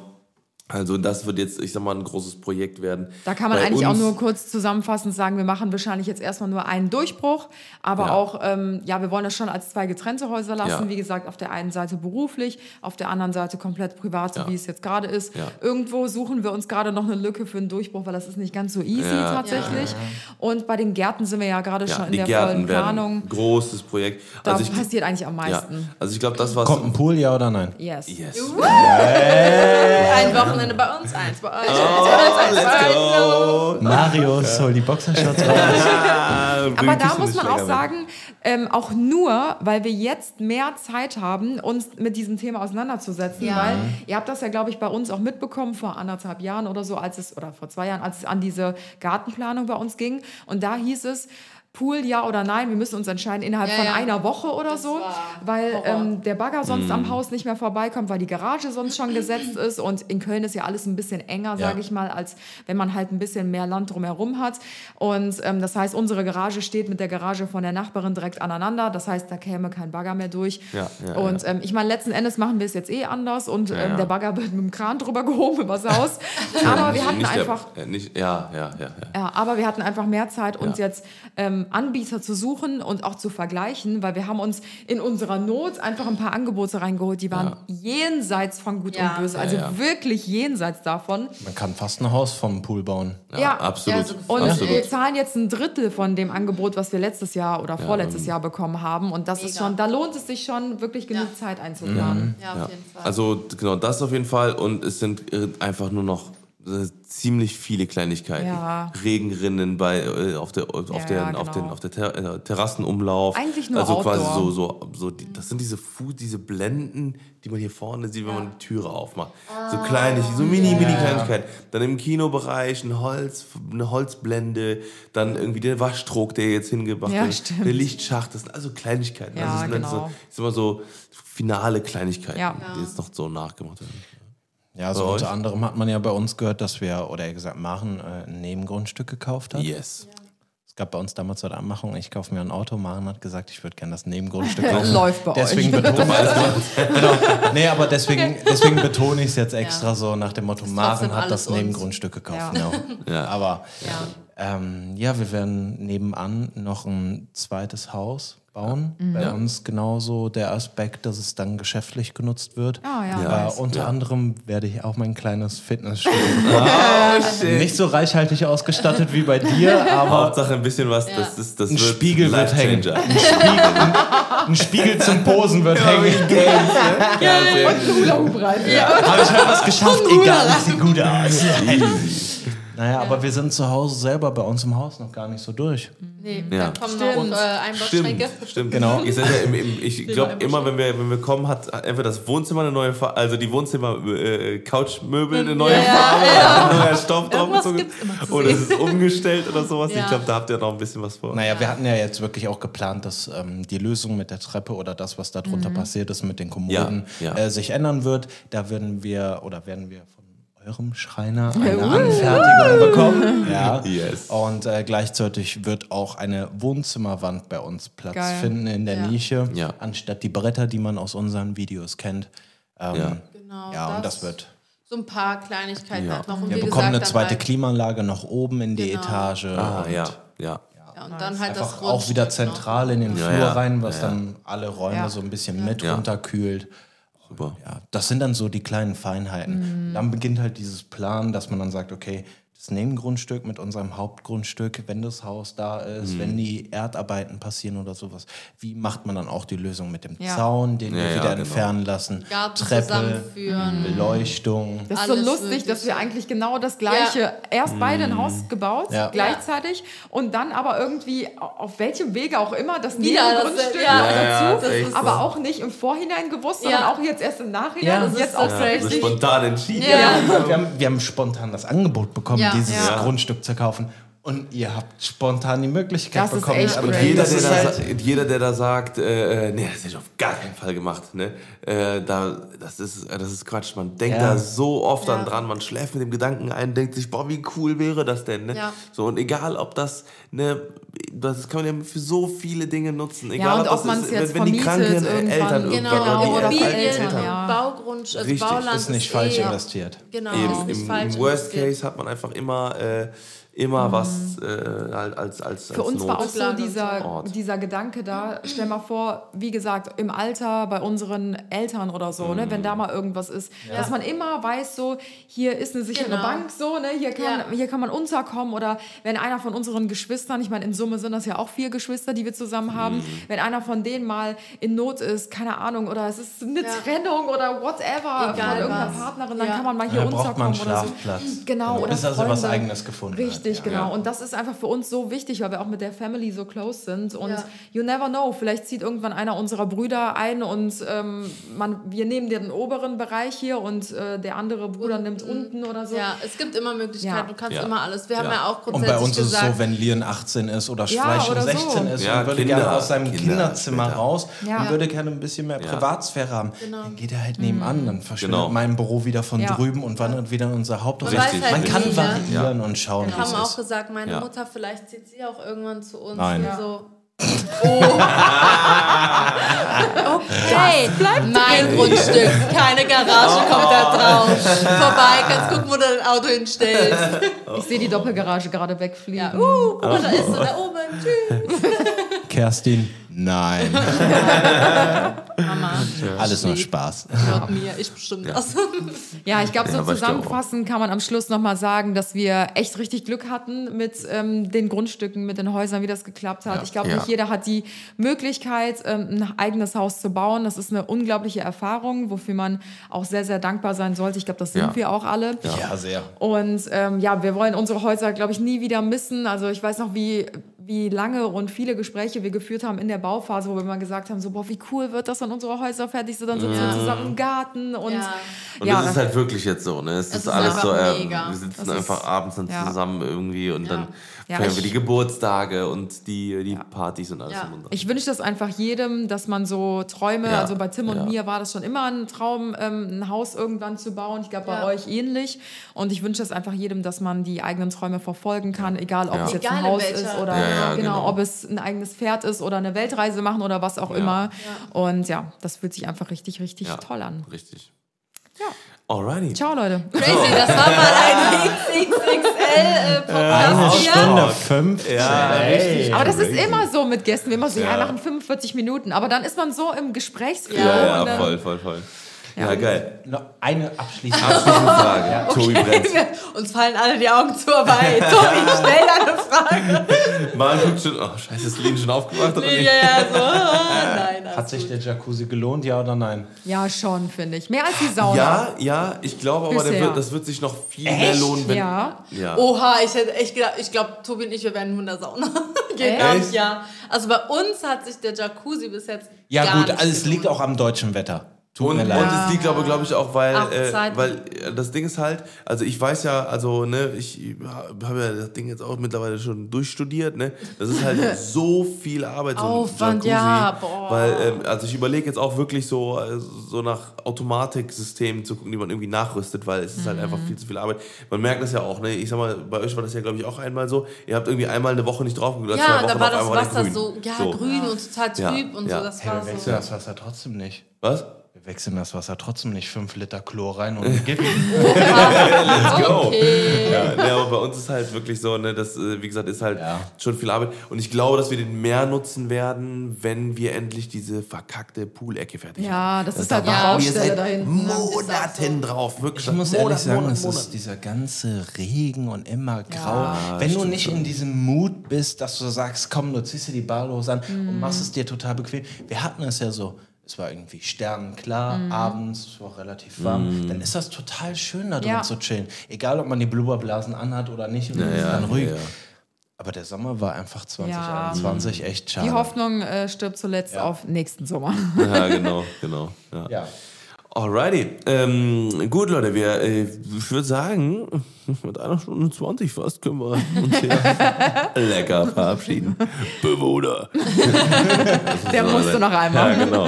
Also das wird jetzt, ich sag mal, ein großes Projekt werden. Da kann man bei eigentlich auch nur kurz zusammenfassend sagen, wir machen wahrscheinlich jetzt erstmal nur einen Durchbruch, aber ja. auch, ähm, ja, wir wollen das schon als zwei getrennte Häuser lassen, ja. wie gesagt, auf der einen Seite beruflich, auf der anderen Seite komplett privat, so ja. wie es jetzt gerade ist. Ja. Irgendwo suchen wir uns gerade noch eine Lücke für einen Durchbruch, weil das ist nicht ganz so easy ja. tatsächlich. Ja. Und bei den Gärten sind wir ja gerade ja, schon in der Gärten vollen Planung. Großes Projekt. Da also ich, passiert eigentlich am meisten. Ja. Also ich glaube, das war's. Kommt ein Pool, ja oder nein? Yes. yes. yes. Ein Wochenende bei uns, eins bei euch. Oh, eins, let's eins, go. Eins, Marius, hol die Boxershorts raus. ja, aber da muss man auch sagen, ähm, auch nur, weil wir jetzt mehr Zeit haben, uns mit diesem Thema auseinanderzusetzen, ja. weil ihr habt das ja, glaube ich, bei uns auch mitbekommen, vor anderthalb Jahren oder so, als es oder vor zwei Jahren, als es an diese Gartenplanung bei uns ging. Und da hieß es, Pool, ja oder nein, wir müssen uns entscheiden innerhalb ja, von ja. einer Woche oder das so, weil ähm, der Bagger sonst mm. am Haus nicht mehr vorbeikommt, weil die Garage sonst schon gesetzt ist und in Köln ist ja alles ein bisschen enger, ja. sage ich mal, als wenn man halt ein bisschen mehr Land drumherum hat und ähm, das heißt, unsere Garage steht mit der Garage von der Nachbarin direkt aneinander, das heißt, da käme kein Bagger mehr durch ja, ja, und ähm, ich meine, letzten Endes machen wir es jetzt eh anders und ja, ähm, ja. der Bagger wird mit dem Kran drüber gehoben übers Haus, aber wir hatten einfach aber wir hatten einfach mehr Zeit, uns ja. jetzt ähm, Anbieter zu suchen und auch zu vergleichen, weil wir haben uns in unserer Not einfach ein paar Angebote reingeholt, die waren ja. jenseits von Gut ja. und Böse, also ja, ja. wirklich jenseits davon. Man kann fast ein Haus vom Pool bauen. Ja, ja. absolut. Ja, so und absolut. Wir zahlen jetzt ein Drittel von dem Angebot, was wir letztes Jahr oder ja, vorletztes ähm, Jahr bekommen haben und das mega. Ist schon, da lohnt es sich schon, wirklich genug ja. Zeit einzuplanen. Mhm. Ja, auf ja. jeden Fall. Also genau, das auf jeden Fall und es sind einfach nur noch ziemlich viele Kleinigkeiten. Ja. Regenrinnen bei, äh, auf, der, auf, ja, den, ja, genau. auf den auf der Ter- äh, Terrassenumlauf. Eigentlich nur also Outdoor. Quasi so, so, so die, das sind diese Fu- diese Blenden, die man hier vorne sieht, wenn ja. man die Türe aufmacht. So kleine, so mini, yeah. mini Kleinigkeiten. Dann im Kinobereich ein Holz, eine Holzblende, dann irgendwie der Waschtrog, der jetzt hingebracht ja, ist, der Lichtschacht, das sind also Kleinigkeiten. Ja, das ist, genau. so, ist immer so finale Kleinigkeiten, ja. die jetzt noch so nachgemacht werden. Ja, also unter anderem hat man ja bei uns gehört, dass wir, oder eher gesagt, Maren äh, ein Nebengrundstück gekauft hat. Yes. Ja. Es gab bei uns damals so eine Anmachung, ich kaufe mir ein Auto, Maren hat gesagt, ich würde gerne das Nebengrundstück kaufen. Läuft bei deswegen euch. Betone genau. Nee, aber deswegen, deswegen betone ich es jetzt extra ja. so nach dem Motto, Maren hat das uns. Nebengrundstück gekauft. Ja. Ja. Ja. Aber ja. Ähm, ja, wir werden nebenan noch ein zweites Haus bauen. Mhm. Bei ja. uns genauso der Aspekt, dass es dann geschäftlich genutzt wird. Oh, ja. Ja, äh, unter ja. anderem werde ich auch mein kleines Fitnessstudio oh, nicht so reichhaltig ausgestattet wie bei dir, aber Hauptsache ein bisschen was. Ja. Das ist, das ein wird Spiegel wird hängen. Ein Spiegel, ein, ein Spiegel zum Posen wird hängen. Ja, ja, und ein Hula-Hoop-Reifen. Ja. Habe ich halt was geschafft? Egal, das sieht gut aus. Naja, ja. aber wir sind zu Hause selber bei uns im Haus noch gar nicht so durch. Nee, ja. da kommen noch und, äh, Einbauschränke. Stimmt, stimmt. Genau. Ich, ja im, im, ich glaube immer, wenn wir, wenn wir kommen, hat entweder das Wohnzimmer eine neue Farbe, also die Wohnzimmer-Couchmöbel äh, eine neue ja, Farbe, ja. ein neuer Stoff draufgezogen oder es ist umgestellt oder sowas. Ja. Ich glaube, da habt ihr noch ein bisschen was vor. Naja, ja. wir hatten ja jetzt wirklich auch geplant, dass ähm, die Lösung mit der Treppe oder das, was da drunter mhm. passiert ist mit den Kommoden, ja, ja. Äh, sich ändern wird. Da würden wir, oder werden wir von eurem Schreiner eine Anfertigung bekommen. Ja. Yes. Und äh, gleichzeitig wird auch eine Wohnzimmerwand bei uns Platz Geil. Finden in der ja. Nische, ja. anstatt die Bretter, die man aus unseren Videos kennt. Ähm, ja, genau, ja das und das wird so ein paar Kleinigkeiten ja. halt noch. Und wir bekommen gesagt, eine zweite halt Klimaanlage noch oben in die genau. Etage. Ah, ja, ja. Ja, und dann halt das auch wieder zentral noch. In den ja, Flur ja. rein, was ja, ja. dann alle Räume ja. so ein bisschen ja. mit ja. runterkühlt. Ja, das sind dann so die kleinen Feinheiten. Mhm. Dann beginnt halt dieses Plan, dass man dann sagt, okay, das Nebengrundstück mit unserem Hauptgrundstück, wenn das Haus da ist, mhm. wenn die Erdarbeiten passieren oder sowas. Wie macht man dann auch die Lösung mit dem ja. Zaun, den ja, wir ja, wieder genau. entfernen lassen, Garten Treppe, Beleuchtung. Das ist alles so lustig, wirklich. Dass wir eigentlich genau das Gleiche, ja. erst beide ein Haus gebaut, ja. gleichzeitig ja. und dann aber irgendwie, auf welchem Wege auch immer, das Nebengrundstück ja, noch ja, dazu, ja, aber so. Auch nicht im Vorhinein gewusst, sondern ja. auch jetzt erst im Nachhinein. Ja, das jetzt ist auch ja, richtig. Spontan entschieden. Ja. Ja. Wir, haben, wir haben spontan das Angebot bekommen, ja. dieses ja. Grundstück zu kaufen. Und ihr habt spontan die Möglichkeit das bekommen. Ist echt und jeder, das der ist da, halt jeder, der da sagt, äh, nee, das hätte ich auf gar keinen Fall gemacht. Ne? Äh, da, das, ist, das ist Quatsch. Man denkt ja. da so oft ja. dran. Man schläft mit dem Gedanken ein, denkt sich, boah, wie cool wäre das denn? Ne? Ja. So, und egal, ob das, ne, das kann man ja für so viele Dinge nutzen. Egal, ja, und ob, ob man es jetzt wenn, wenn die kranken Eltern irgendwann, genau, irgendwann oder die Eltern, ja. Baugrund, also richtig, Bauland ist nicht ist falsch eh, investiert. Genau, Eben, ist im, falsch im Worst Case hat man einfach immer... Äh, Immer mhm. was äh, als, als, als Für uns Not. War auch so dieser, dieser Gedanke da, stell mal vor, wie gesagt, im Alter bei unseren Eltern oder so, mhm. ne, wenn da mal irgendwas ist, ja. dass man immer weiß, so, hier ist eine sichere genau. Bank, so, ne, hier kann, ja. hier kann man unterkommen oder wenn einer von unseren Geschwistern, ich meine, in Summe sind das ja auch vier Geschwister, die wir zusammen haben, mhm. wenn einer von denen mal in Not ist, keine Ahnung, oder es ist eine ja. Trennung oder whatever, Egal, von irgendeiner was. Partnerin, dann ja. kann man mal hier unterkommen. Braucht man einen Schlafplatz. Oder so. Genau, oder ist also was Eigenes gefunden. Richtig. Richtig, genau. Ja. Und das ist einfach für uns so wichtig, weil wir auch mit der Family so close sind. Und ja. you never know, vielleicht zieht irgendwann einer unserer Brüder ein und ähm, man, wir nehmen den oberen Bereich hier und äh, der andere Bruder unten. nimmt unten oder so. Ja, es gibt immer Möglichkeiten, ja. du kannst ja. immer alles. Wir ja. haben ja auch grundsätzlich Und bei uns ist gesagt, es so, wenn Lian achtzehn ist oder ja, vielleicht schon sechzehn so. Ist ja, und würde Kinder, gerne aus seinem Kinder, Kinderzimmer Kinder. raus ja. und würde gerne ein bisschen mehr ja. Privatsphäre haben, genau. dann geht er halt nebenan, dann verschwindet genau. mein Büro wieder von ja. drüben und wandert wieder in unser Haupthaus. Man, halt man kann nie, variieren ja. und schauen. Genau. haben auch gesagt, meine ja. Mutter, vielleicht zieht sie auch irgendwann zu uns. Nein. Und so. Oh. Okay, bleibt mein Grundstück. Keine Garage kommt da drauf. Vorbei, kannst gucken, wo du dein Auto hinstellst. Ich sehe die Doppelgarage gerade wegfliegen. Ja. Uh, guck mal, da ist sie da oben. Tschüss. Kerstin, nein. Mama. Alles nur Spaß. Glaub mir, ich bestimmt ja. das. Ja, ich glaube, so ja, zusammenfassend kann man am Schluss nochmal sagen, dass wir echt richtig Glück hatten mit ähm, den Grundstücken, mit den Häusern, wie das geklappt hat. Ja. Ich glaube, ja. nicht jeder hat die Möglichkeit, ähm, ein eigenes Haus zu bauen. Das ist eine unglaubliche Erfahrung, wofür man auch sehr, sehr dankbar sein sollte. Ich glaube, das sind ja. wir auch alle. Ja, ja sehr. Und ähm, ja, wir wollen unsere Häuser, glaube ich, nie wieder missen. Also ich weiß noch, wie... wie lange und viele Gespräche wir geführt haben in der Bauphase, wo wir mal gesagt haben, so, boah, wie cool wird das, wenn unsere Häuser fertig sind, dann sitzen ja. wir zusammen im Garten. Und, ja. und ja, das, das ist halt wirklich jetzt so, ne? Es ist, ist alles so, äh, wir sitzen das einfach ist, abends dann ja. zusammen irgendwie und ja. dann ja, feiern wir die Geburtstage und die, die ja. Partys und alles. Ja. Und ich wünsche das einfach jedem, dass man so Träume, ja. also bei Tim ja. und mir war das schon immer ein Traum, ähm, ein Haus irgendwann zu bauen. Ich glaube, bei ja. euch ähnlich. Und ich wünsche das einfach jedem, dass man die eigenen Träume verfolgen kann, ja. egal ob ja. es jetzt egal ein Haus ist oder ja. Ja, genau, genau, ob es ein eigenes Pferd ist oder eine Weltreise machen oder was auch ja. immer. Ja. Und ja, das fühlt sich einfach richtig, richtig ja, toll an. Richtig. Ja. Alrighty. Ciao, Leute. Crazy, so. Das war mal ein X X L-Podcast hier. Eine Stunde fünf. Ja, richtig. Aber das ist immer so mit Gästen. Wir immer so, ja, ja nach fünfundvierzig Minuten. Aber dann ist man so im Gesprächsflow. Ja, ja, voll, voll, voll. Ja, ja, geil. Noch eine abschließende Frage. Ja, okay. Tobi brennt. Uns fallen alle die Augen zu, aber hey, Tobi, stell deine Frage. Maren guckt schon, oh scheiße, ist Lien schon aufgewacht oder nicht? Ja, ja, so, oh, nein. Hat sich der Jacuzzi gelohnt, ja oder nein? Ja, schon, finde ich. Mehr als die Sauna. Ja, ja, ich glaube aber, der wird, das wird sich noch viel echt? mehr lohnen. Wenn, ja. ja. Oha, ich hätte echt gedacht, ich glaube, Tobi und ich, wir werden in der Sauna gehen. Echt? Ja. Also bei uns hat sich der Jacuzzi bis jetzt ja, gar gut, nicht alles gelohnt. Liegt auch am deutschen Wetter. Und, und es liegt, glaube glaub ich, auch, weil, äh, weil das Ding ist halt, also ich weiß ja, also ne, ich habe ja das Ding jetzt auch mittlerweile schon durchstudiert, ne, das ist halt so viel Arbeit, so Aufwand, Jacuzzi, ja, boah. Weil, ähm, also ich überlege jetzt auch wirklich so, so nach Automatiksystemen zu gucken, die man irgendwie nachrüstet, weil es ist mhm. halt einfach viel zu viel Arbeit. Man merkt das ja auch, ne, ich sag mal, bei euch war das ja, glaube ich, auch einmal so, ihr habt irgendwie einmal eine Woche nicht drauf geguckt, ja, zwei Wochen da war das Wasser grün. so, ja, so. grün ja. und total trüb ja. und ja. so, das hey, war so. Ja, das Wasser trotzdem nicht. Was? wir wechseln das Wasser trotzdem nicht fünf Liter Chlor rein und gib ihm. Let's go. Okay. Ja, ne, aber bei uns ist halt wirklich so, ne, das, wie gesagt, ist halt ja. schon viel Arbeit. Und ich glaube, dass wir den mehr nutzen werden, wenn wir endlich diese verkackte Poolecke fertig ja, haben. Ja, das, das ist halt eine Baustelle da hinten. Monaten so. drauf. Wirklich. Ich muss ehrlich sagen, Monat, es Monat. ist dieser ganze Regen und immer grau. Ja, wenn du nicht schon. in diesem Mood bist, dass du sagst, komm, du ziehst dir die Badehose an mm. und machst es dir total bequem. Wir hatten es ja so. Es war irgendwie sternenklar, mhm. abends, es war relativ warm. Mhm. Dann ist das total schön, da drin ja. zu chillen. Egal, ob man die Blubberblasen anhat oder nicht, und ja, ist dann ja, ruhig. Ja. Aber der Sommer war einfach zwanzig einundzwanzig ja. echt schade. Die Hoffnung äh, stirbt zuletzt ja. auf nächsten Sommer. Ja, genau, genau. Ja. ja. Alrighty. Ähm, gut, Leute, wir, äh, ich würde sagen, mit einer Stunde zwanzig fast können wir uns hier lecker verabschieden. Bewohner. Der musste noch einmal. Ja, genau.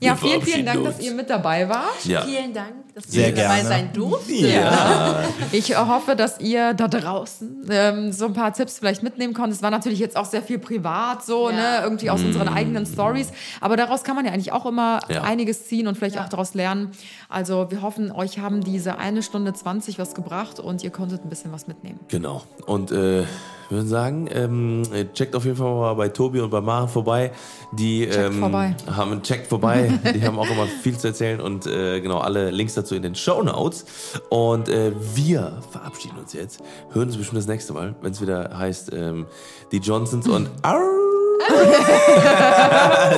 Ja, vielen, vielen Dank, dass ihr mit dabei wart. Ja. Vielen Dank, dass ihr dabei sein durftet. Ja. Ich hoffe, dass ihr da draußen ähm, so ein paar Tipps vielleicht mitnehmen konntet. Es war natürlich jetzt auch sehr viel privat, so, ja. ne, irgendwie aus mm. unseren eigenen Stories. Aber daraus kann man ja eigentlich auch immer ja. einiges ziehen und vielleicht ja. auch daraus lernen. Also wir hoffen, euch haben diese eine Stunde zwanzig was gebracht und ihr konntet ein bisschen was mitnehmen. Genau. Und äh, ich würde sagen, ähm, checkt auf jeden Fall mal bei Tobi und bei Maren vorbei. Die checkt ähm, vorbei. haben checkt vorbei. Die haben auch immer viel zu erzählen und äh, genau, alle Links dazu in den Shownotes. Und äh, wir verabschieden uns jetzt. Hören uns bestimmt das nächste Mal, wenn es wieder heißt ähm, Die Johnsons und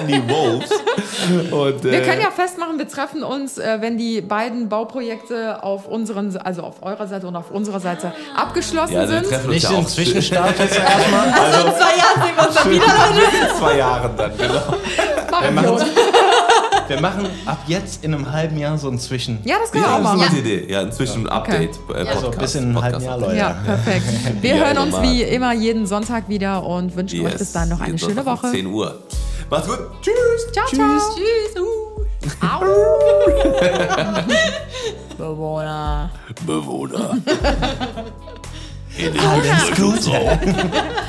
die Wolves. Und, äh, wir können ja festmachen, wir treffen uns, äh, wenn die beiden Bauprojekte auf unseren, also auf eurer Seite und auf unserer Seite abgeschlossen ja, also wir sind. Nicht im Zwischenstatus erstmal. Also in zwei Jahren sehen wir uns dann wieder, Leute. In zwei Jahren dann, genau. Machen wir, wir machen ab jetzt in einem halben Jahr so ein Zwischen. Ja, das können ja, wir auch machen. Das ist eine gute Idee. Ja, ein Zwischen-Update. Okay. Äh, Podcast, also bis in einem halben Jahr, Leute. Ja, perfekt. Wir ja, hören uns normal. wie immer jeden Sonntag wieder und wünschen yes. euch bis dahin noch eine jeden schöne Sonntag Woche. Um zehn Uhr. Macht's gut. Tschüss. Ciao, tschüss. Ciao. Tschüss. Uh. Au. Bewohner. Bewohner. In den Rückzugsraum.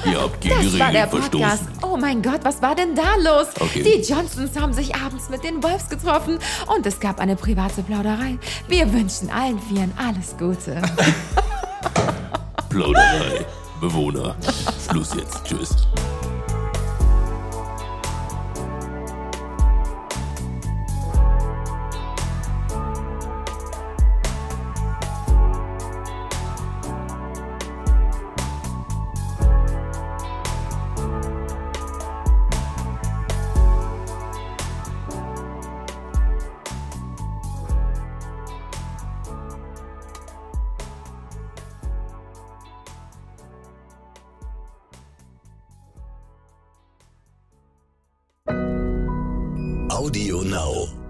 Ihr habt gegen die Regeln verstoßen. Oh mein Gott, was war denn da los? Okay. Die Johnsons haben sich abends mit den Wolves getroffen und es gab eine private Plauderei. Wir wünschen allen Vieren alles Gute. Plauderei. Bewohner. Schluss jetzt. Tschüss. Audio Now.